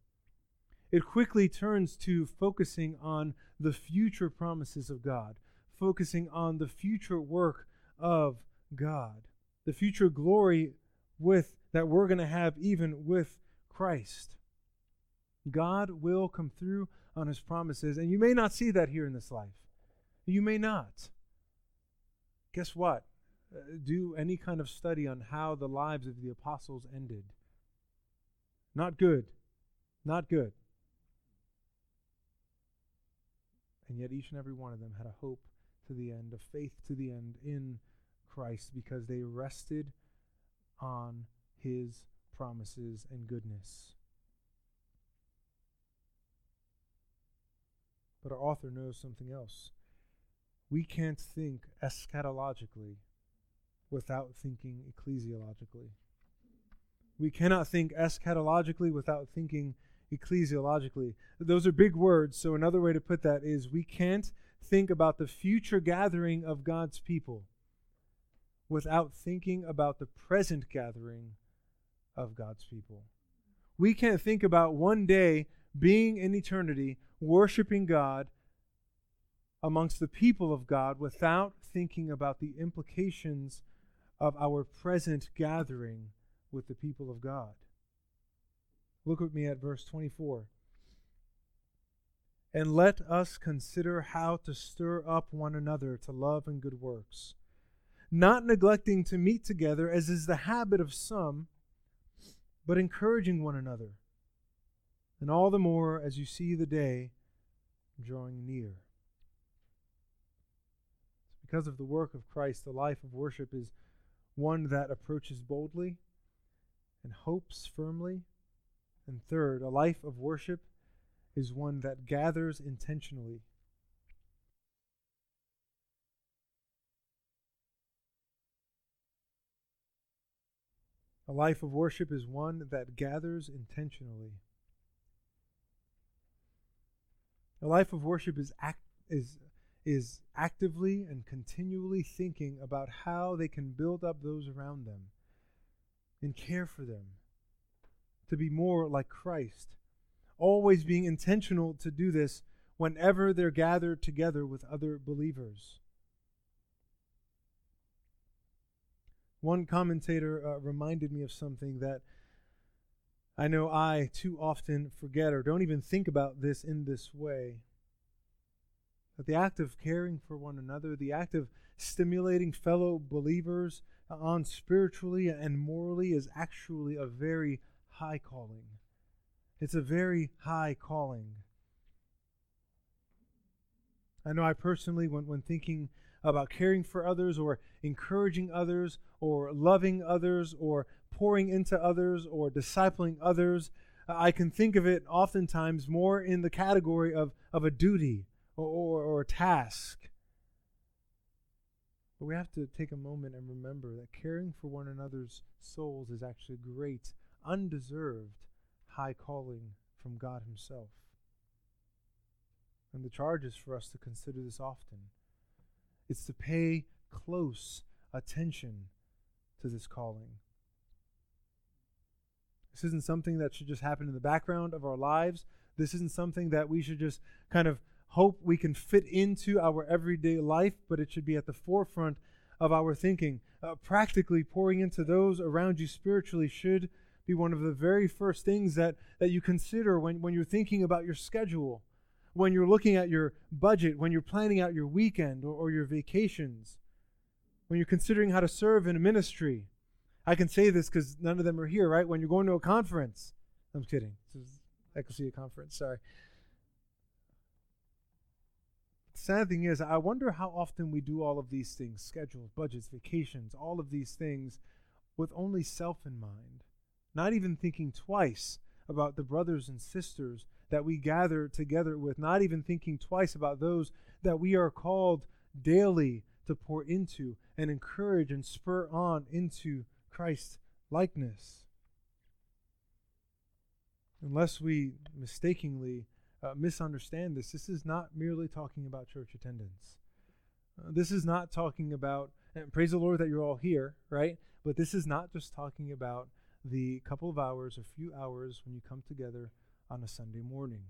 It quickly turns to focusing on the future promises of God, focusing on the future work of God, the future glory with that we're going to have even with Christ. God will come through on his promises, and you may not see that here in this life. You may not. Guess what? Do any kind of study on how the lives of the apostles ended. Not good. Not good. And yet each and every one of them had a hope to the end, a faith to the end in Christ, because they rested on his promises and goodness. But our author knows something else. We can't think eschatologically without thinking ecclesiologically. We cannot think eschatologically without thinking ecclesiologically. Those are big words, so another way to put that is we can't think about the future gathering of God's people without thinking about the present gathering of God's people. We can't think about one day being in eternity, worshiping God amongst the people of God without thinking about the implications of our present gathering with the people of God. Look with me at verse twenty-four. And let us consider how to stir up one another to love and good works, not neglecting to meet together as is the habit of some, but encouraging one another, and all the more as you see the day drawing near. Because of the work of Christ, the life of worship is one that approaches boldly and hopes firmly. And third, a life of worship is one that gathers intentionally. A life of worship is one that gathers intentionally. A life of worship is act, is is actively and continually thinking about how they can build up those around them and care for them, to be more like Christ, always being intentional to do this whenever they're gathered together with other believers. One commentator uh, reminded me of something that I know I too often forget or don't even think about this in this way. But the act of caring for one another, the act of stimulating fellow believers on spiritually and morally is actually a very high calling. It's a very high calling. I know I personally, when, when thinking about caring for others or encouraging others or loving others or pouring into others or discipling others, I can think of it oftentimes more in the category of, of a duty or, or, or a task. But we have to take a moment and remember that caring for one another's souls is actually great, undeserved high calling from God himself. And the charge is for us to consider this often. It's to pay close attention to this calling. This isn't something that should just happen in the background of our lives. This isn't something that we should just kind of hope we can fit into our everyday life, but it should be at the forefront of our thinking. Uh, practically pouring into those around you spiritually should be one of the very first things that, that you consider when, when you're thinking about your schedule, when you're looking at your budget, when you're planning out your weekend or, or your vacations, when you're considering how to serve in a ministry. I can say this because none of them are here, right? When you're going to a conference. I'm kidding. This is Ecclesia Conference, sorry. Sad thing is, I wonder how often we do all of these things, schedules, budgets, vacations, all of these things with only self in mind, not even thinking twice about the brothers and sisters that we gather together with, not even thinking twice about those that we are called daily to pour into and encourage and spur on into Christ's likeness. Unless we mistakenly Uh, misunderstand this. This is not merely talking about church attendance. Uh, this is not talking about, and praise the Lord that you're all here, right? But this is not just talking about the couple of hours or few hours when you come together on a Sunday morning,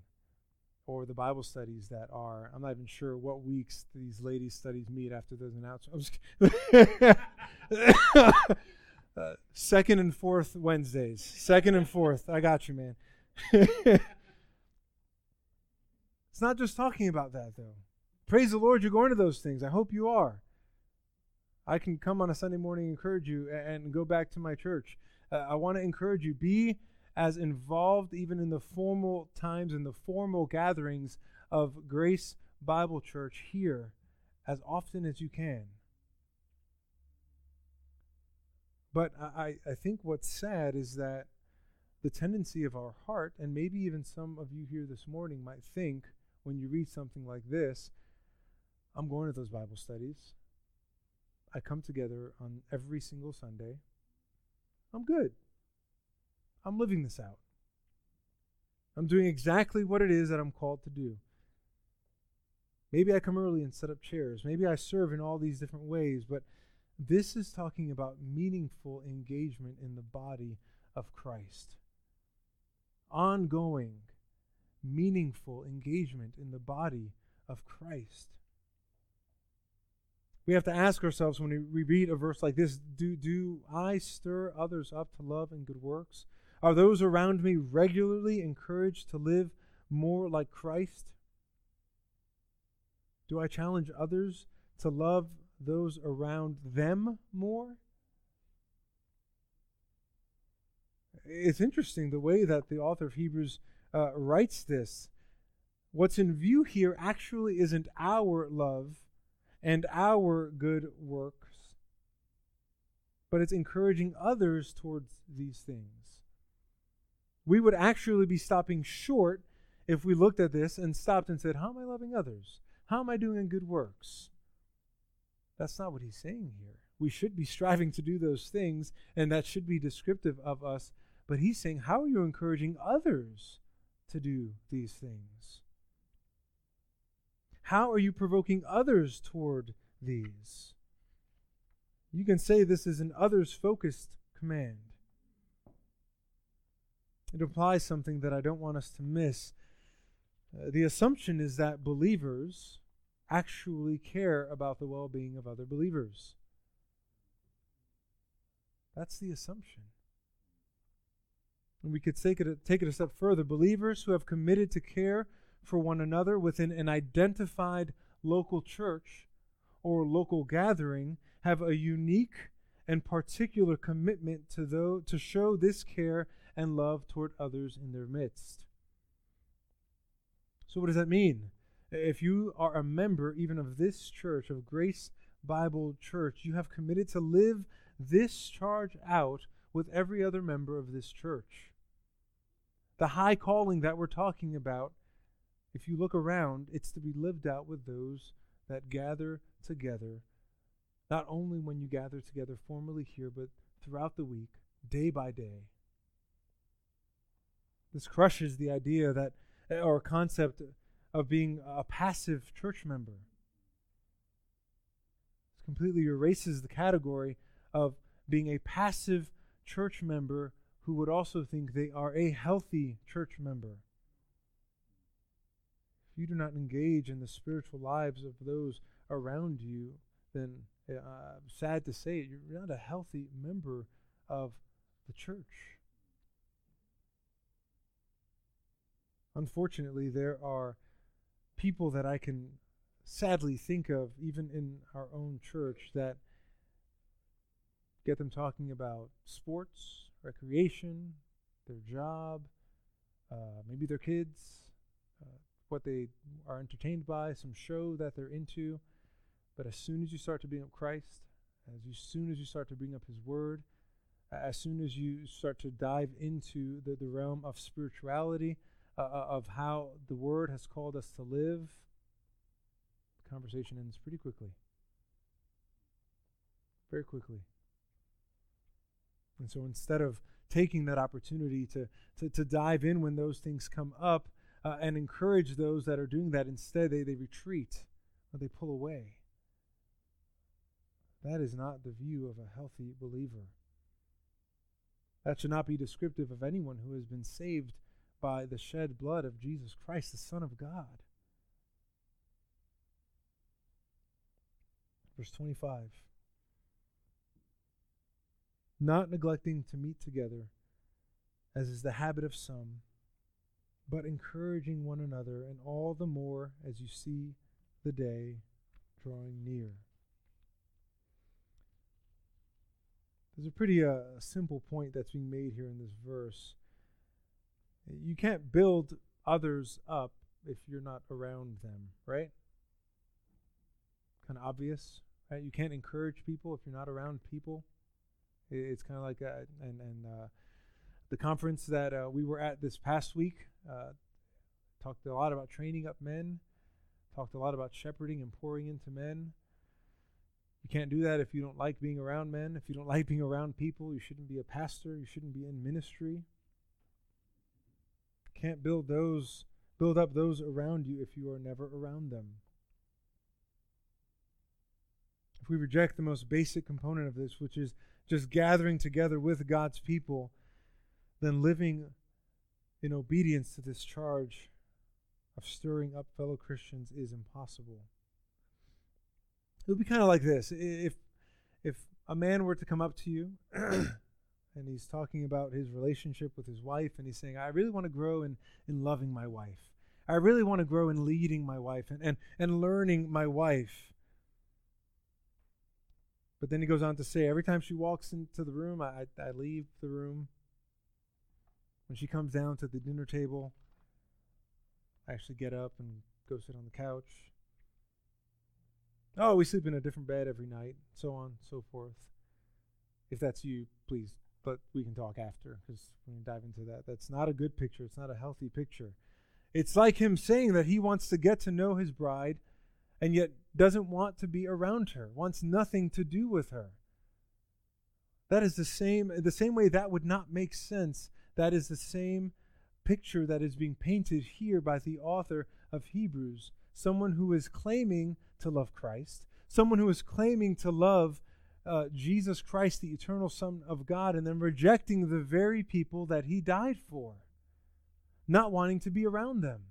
or the Bible studies that are, I'm not even sure what weeks these ladies' studies meet after those announcements. uh, second and fourth Wednesdays. Second and fourth. I got you, man. It's not just talking about that, though. Praise the Lord you're going to those things. I hope you are. I can come on a Sunday morning and encourage you and, and go back to my church. Uh, I want to encourage you, be as involved even in the formal times and the formal gatherings of Grace Bible Church here as often as you can. But I, I think what's sad is that the tendency of our heart, and maybe even some of you here this morning might think, when you read something like this, I'm going to those Bible studies. I come together on every single Sunday. I'm good. I'm living this out. I'm doing exactly what it is that I'm called to do. Maybe I come early and set up chairs. Maybe I serve in all these different ways. But this is talking about meaningful engagement in the body of Christ. Ongoing, meaningful engagement in the body of Christ. We have to ask ourselves when we read a verse like this, do, do I stir others up to love and good works? Are those around me regularly encouraged to live more like Christ? Do I challenge others to love those around them more? It's interesting the way that the author of Hebrews Uh, writes this. What's in view here actually isn't our love and our good works, but it's encouraging others towards these things. We would actually be stopping short if we looked at this and stopped and said, how am I loving others? How am I doing good works? That's not what he's saying here. We should be striving to do those things, and that should be descriptive of us, but he's saying, how are you encouraging others to do these things? How are you provoking others toward these? You can say this is an others-focused command. It implies something that I don't want us to miss. Uh, the assumption is that believers actually care about the well-being of other believers. That's the assumption. And we could take it, a, take it a step further. Believers who have committed to care for one another within an identified local church or local gathering have a unique and particular commitment to, though, to show this care and love toward others in their midst. So what does that mean? If you are a member even of this church, of Grace Bible Church, you have committed to live this charge out with every other member of this church. The high calling that we're talking about, if you look around, it's to be lived out with those that gather together, not only when you gather together formally here, but throughout the week, day by day. This crushes the idea that, or concept of being a passive church member. It completely erases the category of being a passive church member who would also think they are a healthy church member. If you do not engage in the spiritual lives of those around you, then uh, sad to say, you're not a healthy member of the church. Unfortunately, there are people that I can sadly think of, even in our own church, that get them talking about sports, recreation, their job, uh, maybe their kids, uh, what they are entertained by, some show that they're into. But as soon as you start to bring up Christ, as you, soon as you start to bring up His Word, as soon as you start to dive into the, the realm of spirituality, uh, of how the Word has called us to live, the conversation ends pretty quickly. Very quickly. And so instead of taking that opportunity to, to, to dive in when those things come up uh, and encourage those that are doing that, instead they, they retreat or they pull away. That is not the view of a healthy believer. That should not be descriptive of anyone who has been saved by the shed blood of Jesus Christ, the Son of God. Verse twenty-five. Not neglecting to meet together, as is the habit of some, but encouraging one another, and all the more as you see the day drawing near. There's a pretty uh, simple point that's being made here in this verse. You can't build others up if you're not around them, right? Kind of obvious, right? You can't encourage people if you're not around people. It's kind of like a, and, and uh, the conference that uh, we were at this past week uh, talked a lot about training up men, talked a lot about shepherding and pouring into men. You can't do that if you don't like being around men. If you don't like being around people, you shouldn't be a pastor. You shouldn't be in ministry. You can't build those, build up those around you if you are never around them. If we reject the most basic component of this, which is just gathering together with God's people, then living in obedience to this charge of stirring up fellow Christians is impossible. It would be kind of like this. If if a man were to come up to you and he's talking about his relationship with his wife and he's saying, I really want to grow in, in loving my wife. I really want to grow in leading my wife and, and, and learning my wife. But then he goes on to say, every time she walks into the room, I, I leave the room. When she comes down to the dinner table, I actually get up and go sit on the couch. Oh, we sleep in a different bed every night, so on and so forth. If that's you, please, but we can talk after, because we can dive into that. That's not a good picture. It's not a healthy picture. It's like him saying that he wants to get to know his bride, and yet doesn't want to be around her, wants nothing to do with her. That is the same, the same way that would not make sense. That is the same picture that is being painted here by the author of Hebrews. Someone who is claiming to love Christ, someone who is claiming to love uh, Jesus Christ, the eternal Son of God, and then rejecting the very people that he died for, not wanting to be around them.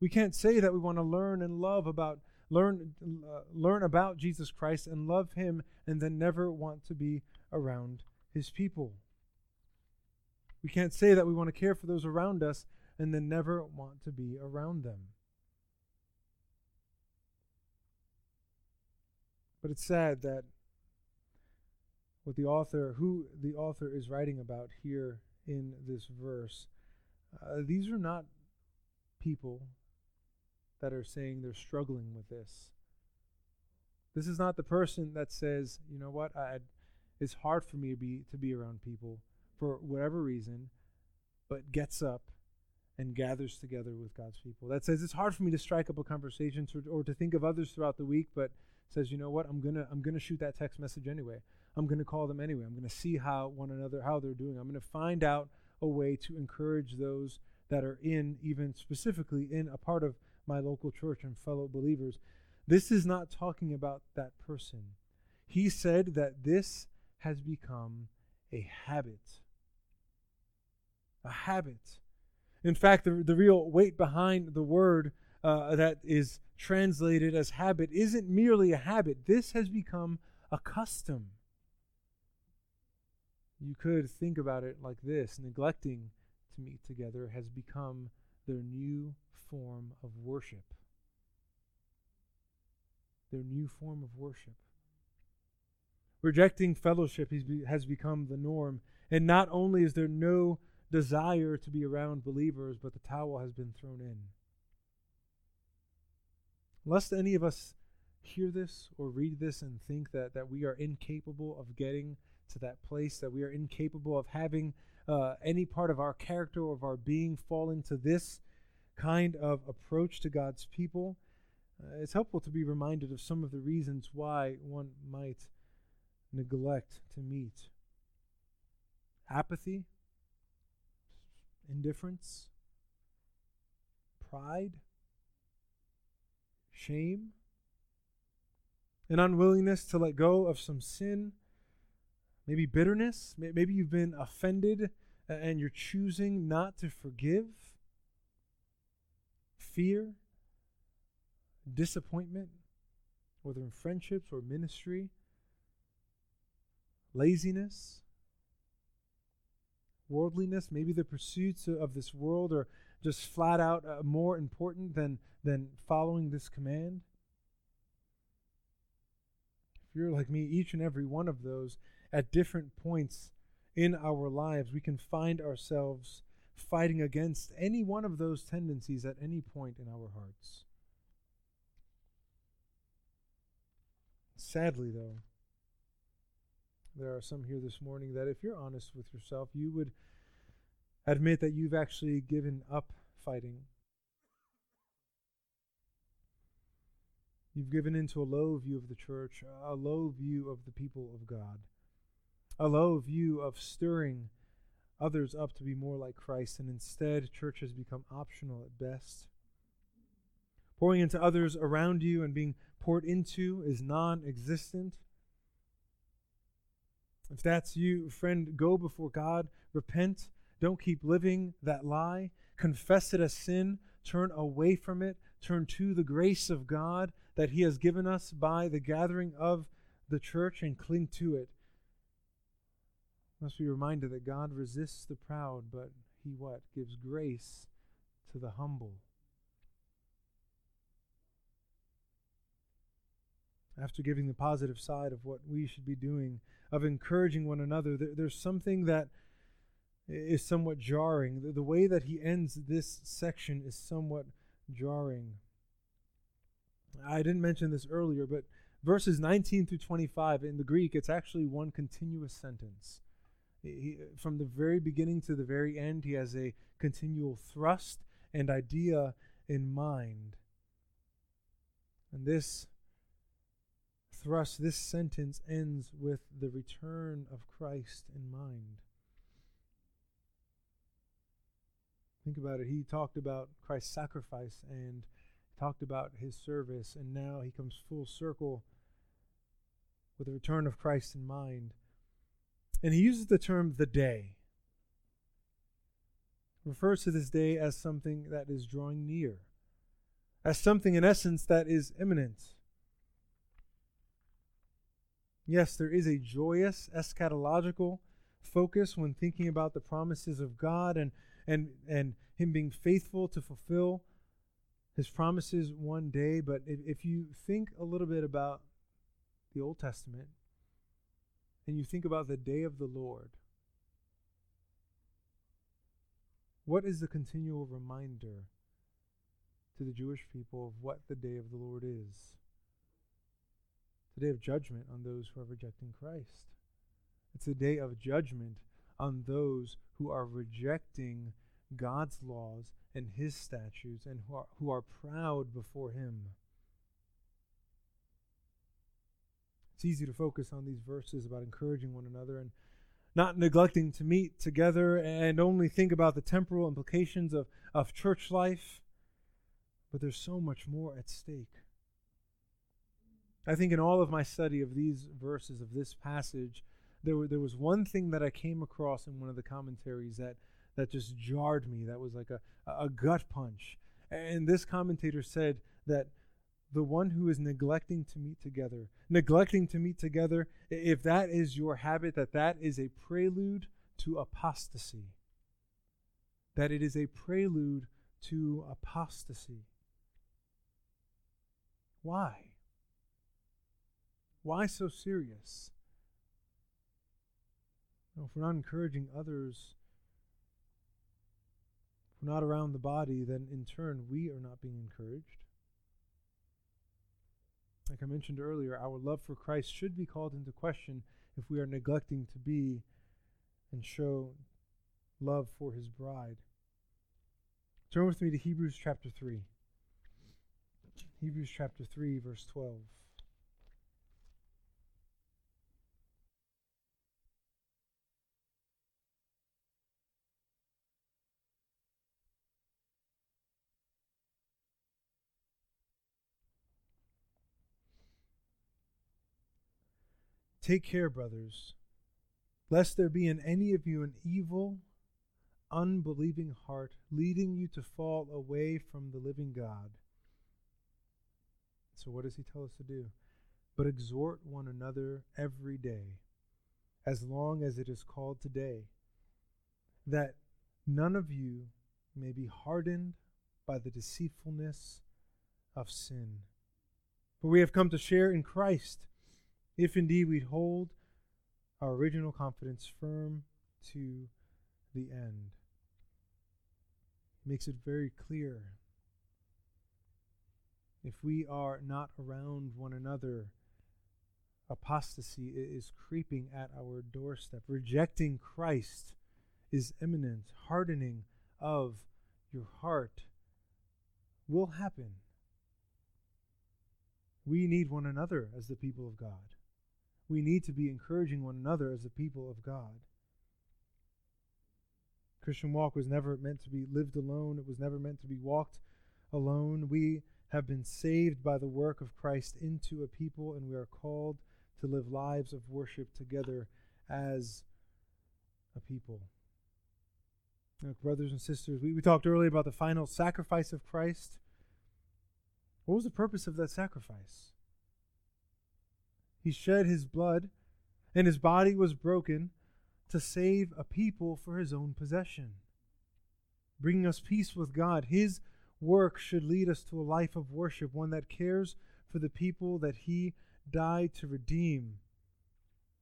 We can't say that we want to learn and love about learn uh, learn about Jesus Christ and love him and then never want to be around his people. We can't say that we want to care for those around us and then never want to be around them. But it's sad that what the author, who the author is writing about here in this verse, uh, these are not people that are saying they're struggling with this. This is not the person that says, you know what, I, it's hard for me to be, to be around people for whatever reason, but gets up and gathers together with God's people. That says it's hard for me to strike up a conversation to, or to think of others throughout the week, but says, you know what, I'm gonna I'm gonna shoot that text message anyway. I'm gonna call them anyway. I'm gonna see how one another, how they're doing. I'm gonna find out a way to encourage those that are in, even specifically in a part of my local church and fellow believers. This is not talking about that person. He said that this has become a habit a habit. In fact, the, the real weight behind the word uh, that is translated as habit isn't merely a habit. This has become a custom. You could think about it like this. Neglecting to meet together has become their new form of worship. Their new form of worship. Rejecting fellowship has become the norm. And not only is there no desire to be around believers, but the towel has been thrown in. Lest any of us hear this or read this and think that, that we are incapable of getting to that place, that we are incapable of having uh, any part of our character or of our being fall into this kind of approach to God's people, uh, it's helpful to be reminded of some of the reasons why one might neglect to meet. Apathy, indifference, pride, shame, an unwillingness to let go of some sin, maybe bitterness. Maybe you've been offended and you're choosing not to forgive. Fear, disappointment, whether in friendships or ministry, laziness, worldliness. Maybe the pursuits of this world are just flat out uh, more important than, than following this command. If you're like me, each and every one of those, at different points in our lives, we can find ourselves fighting against any one of those tendencies at any point in our hearts. Sadly, though, there are some here this morning that if you're honest with yourself, you would admit that you've actually given up fighting. You've given into a low view of the church, a low view of the people of God, a low view of stirring others up to be more like Christ, and instead church has become optional at best. Pouring into others around you and being poured into is non-existent. If that's you, friend, go before God, repent, don't keep living that lie, confess it as sin, turn away from it, turn to the grace of God that He has given us by the gathering of the church and cling to it. Must be reminded that God resists the proud, but He what? Gives grace to the humble. After giving the positive side of what we should be doing, of encouraging one another, there, there's something that is somewhat jarring. The, the way that he ends this section is somewhat jarring. I didn't mention this earlier, but verses nineteen through twenty-five, in the Greek, it's actually one continuous sentence. He, from the very beginning to the very end, he has a continual thrust and idea in mind. And this thrust, this sentence ends with the return of Christ in mind. Think about it. He talked about Christ's sacrifice and talked about his service, and now he comes full circle with the return of Christ in mind. And he uses the term the day. He refers to this day as something that is drawing near, as something in essence that is imminent. Yes, there is a joyous eschatological focus when thinking about the promises of God and, and, and Him being faithful to fulfill His promises one day. But if, if you think a little bit about the Old Testament and you think about the day of the Lord, what is the continual reminder to the Jewish people of what the day of the Lord is? The day of judgment on those who are rejecting Christ. It's a day of judgment on those who are rejecting God's laws and His statutes and who are, who are proud before Him. It's easy to focus on these verses about encouraging one another and not neglecting to meet together and only think about the temporal implications of, of church life. But there's so much more at stake. I think in all of my study of these verses, of this passage, there were, there was one thing that I came across in one of the commentaries that, that just jarred me. That was like a, a gut punch. And this commentator said that the one who is neglecting to meet together, neglecting to meet together, if that is your habit, that that is a prelude to apostasy. That it is a prelude to apostasy. Why? Why so serious? Well, if we're not encouraging others, if we're not around the body, then in turn we are not being encouraged. Like I mentioned earlier, our love for Christ should be called into question if we are neglecting to be and show love for his bride. Turn with me to Hebrews chapter three. Hebrews chapter three, verse twelve. Take care, brothers, lest there be in any of you an evil, unbelieving heart leading you to fall away from the living God. So what does he tell us to do? But exhort one another every day, as long as it is called today, that none of you may be hardened by the deceitfulness of sin. For we have come to share in Christ, if indeed we hold our original confidence firm to the end. Makes it very clear. If we are not around one another, apostasy is creeping at our doorstep. Rejecting Christ is imminent. Hardening of your heart will happen. We need one another as the people of God. We need to be encouraging one another as the people of God. Christian walk was never meant to be lived alone. It was never meant to be walked alone. We have been saved by the work of Christ into a people, and we are called to live lives of worship together as a people. Look, brothers and sisters, we, we talked earlier about the final sacrifice of Christ. What was the purpose of that sacrifice? He shed his blood, and his body was broken to save a people for his own possession, bringing us peace with God. His work should lead us to a life of worship, one that cares for the people that he died to redeem,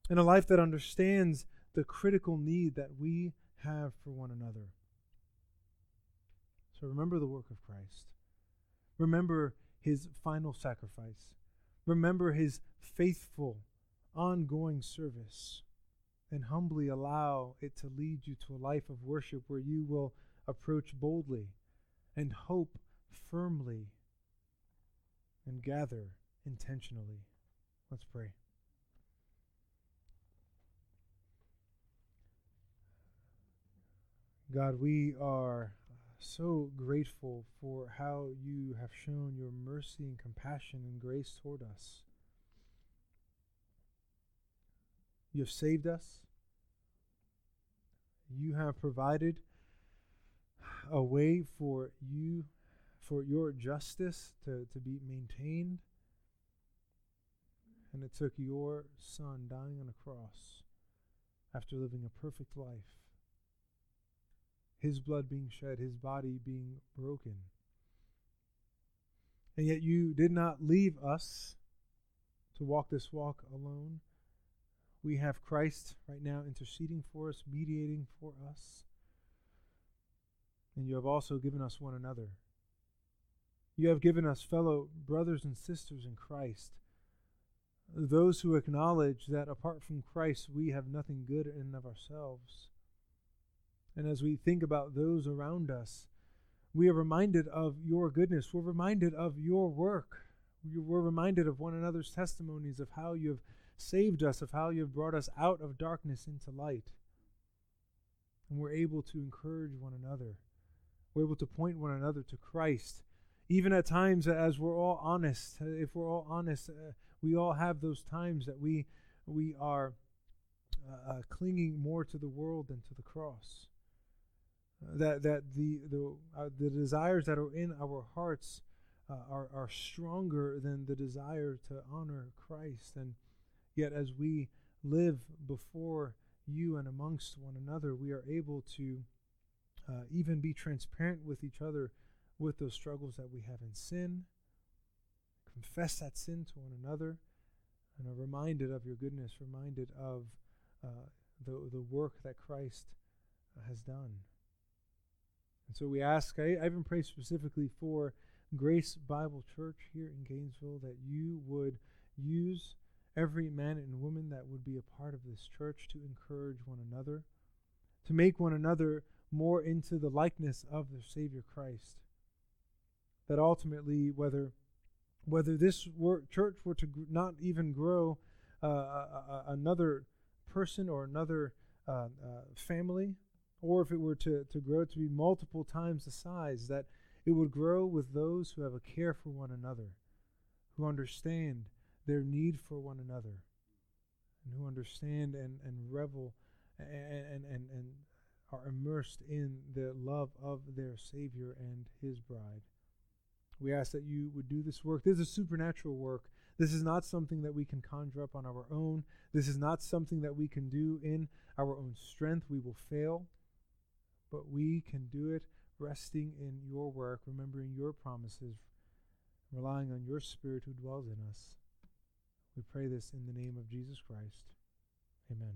and a life that understands the critical need that we have for one another. So remember the work of Christ. Remember his final sacrifice. Remember his faithful, ongoing service, and humbly allow it to lead you to a life of worship where you will approach boldly and hope firmly and gather intentionally. Let's pray. God, we are so grateful for how you have shown your mercy and compassion and grace toward us. You have saved us. You have provided a way for you, for your justice to, to be maintained. And it took your Son dying on a cross after living a perfect life. His blood being shed, his body being broken. And yet you did not leave us to walk this walk alone. We have Christ right now interceding for us, mediating for us. And you have also given us one another. You have given us fellow brothers and sisters in Christ, those who acknowledge that apart from Christ we have nothing good in and of ourselves. And as we think about those around us, we are reminded of your goodness. We're reminded of your work. We're reminded of one another's testimonies of how you have saved us, of how you have brought us out of darkness into light. And we're able to encourage one another. We're able to point one another to Christ. Even at times, as we're all honest, if we're all honest, uh, we all have those times that we, we are uh, uh, clinging more to the world than to the cross. that that the the uh, the desires that are in our hearts uh, are are stronger than the desire to honor Christ. And yet, as we live before you and amongst one another, we are able to uh, even be transparent with each other with those struggles that we have in sin, confess that sin to one another, and are reminded of your goodness, reminded of uh, the the work that Christ has done. And so we ask, I, I even pray specifically for Grace Bible Church here in Gainesville, that you would use every man and woman that would be a part of this church to encourage one another, to make one another more into the likeness of the Savior Christ. That ultimately, whether whether this were, church were to gr- not even grow uh, a, a, another person or another uh, uh, family, or if it were to, to grow to be multiple times the size, that it would grow with those who have a care for one another, who understand their need for one another, and who understand and, and revel and, and, and are immersed in the love of their Savior and His bride. We ask that you would do this work. This is a supernatural work. This is not something that we can conjure up on our own. This is not something that we can do in our own strength. We will fail, but we can do it resting in your work, remembering your promises, relying on your Spirit who dwells in us. We pray this in the name of Jesus Christ. Amen.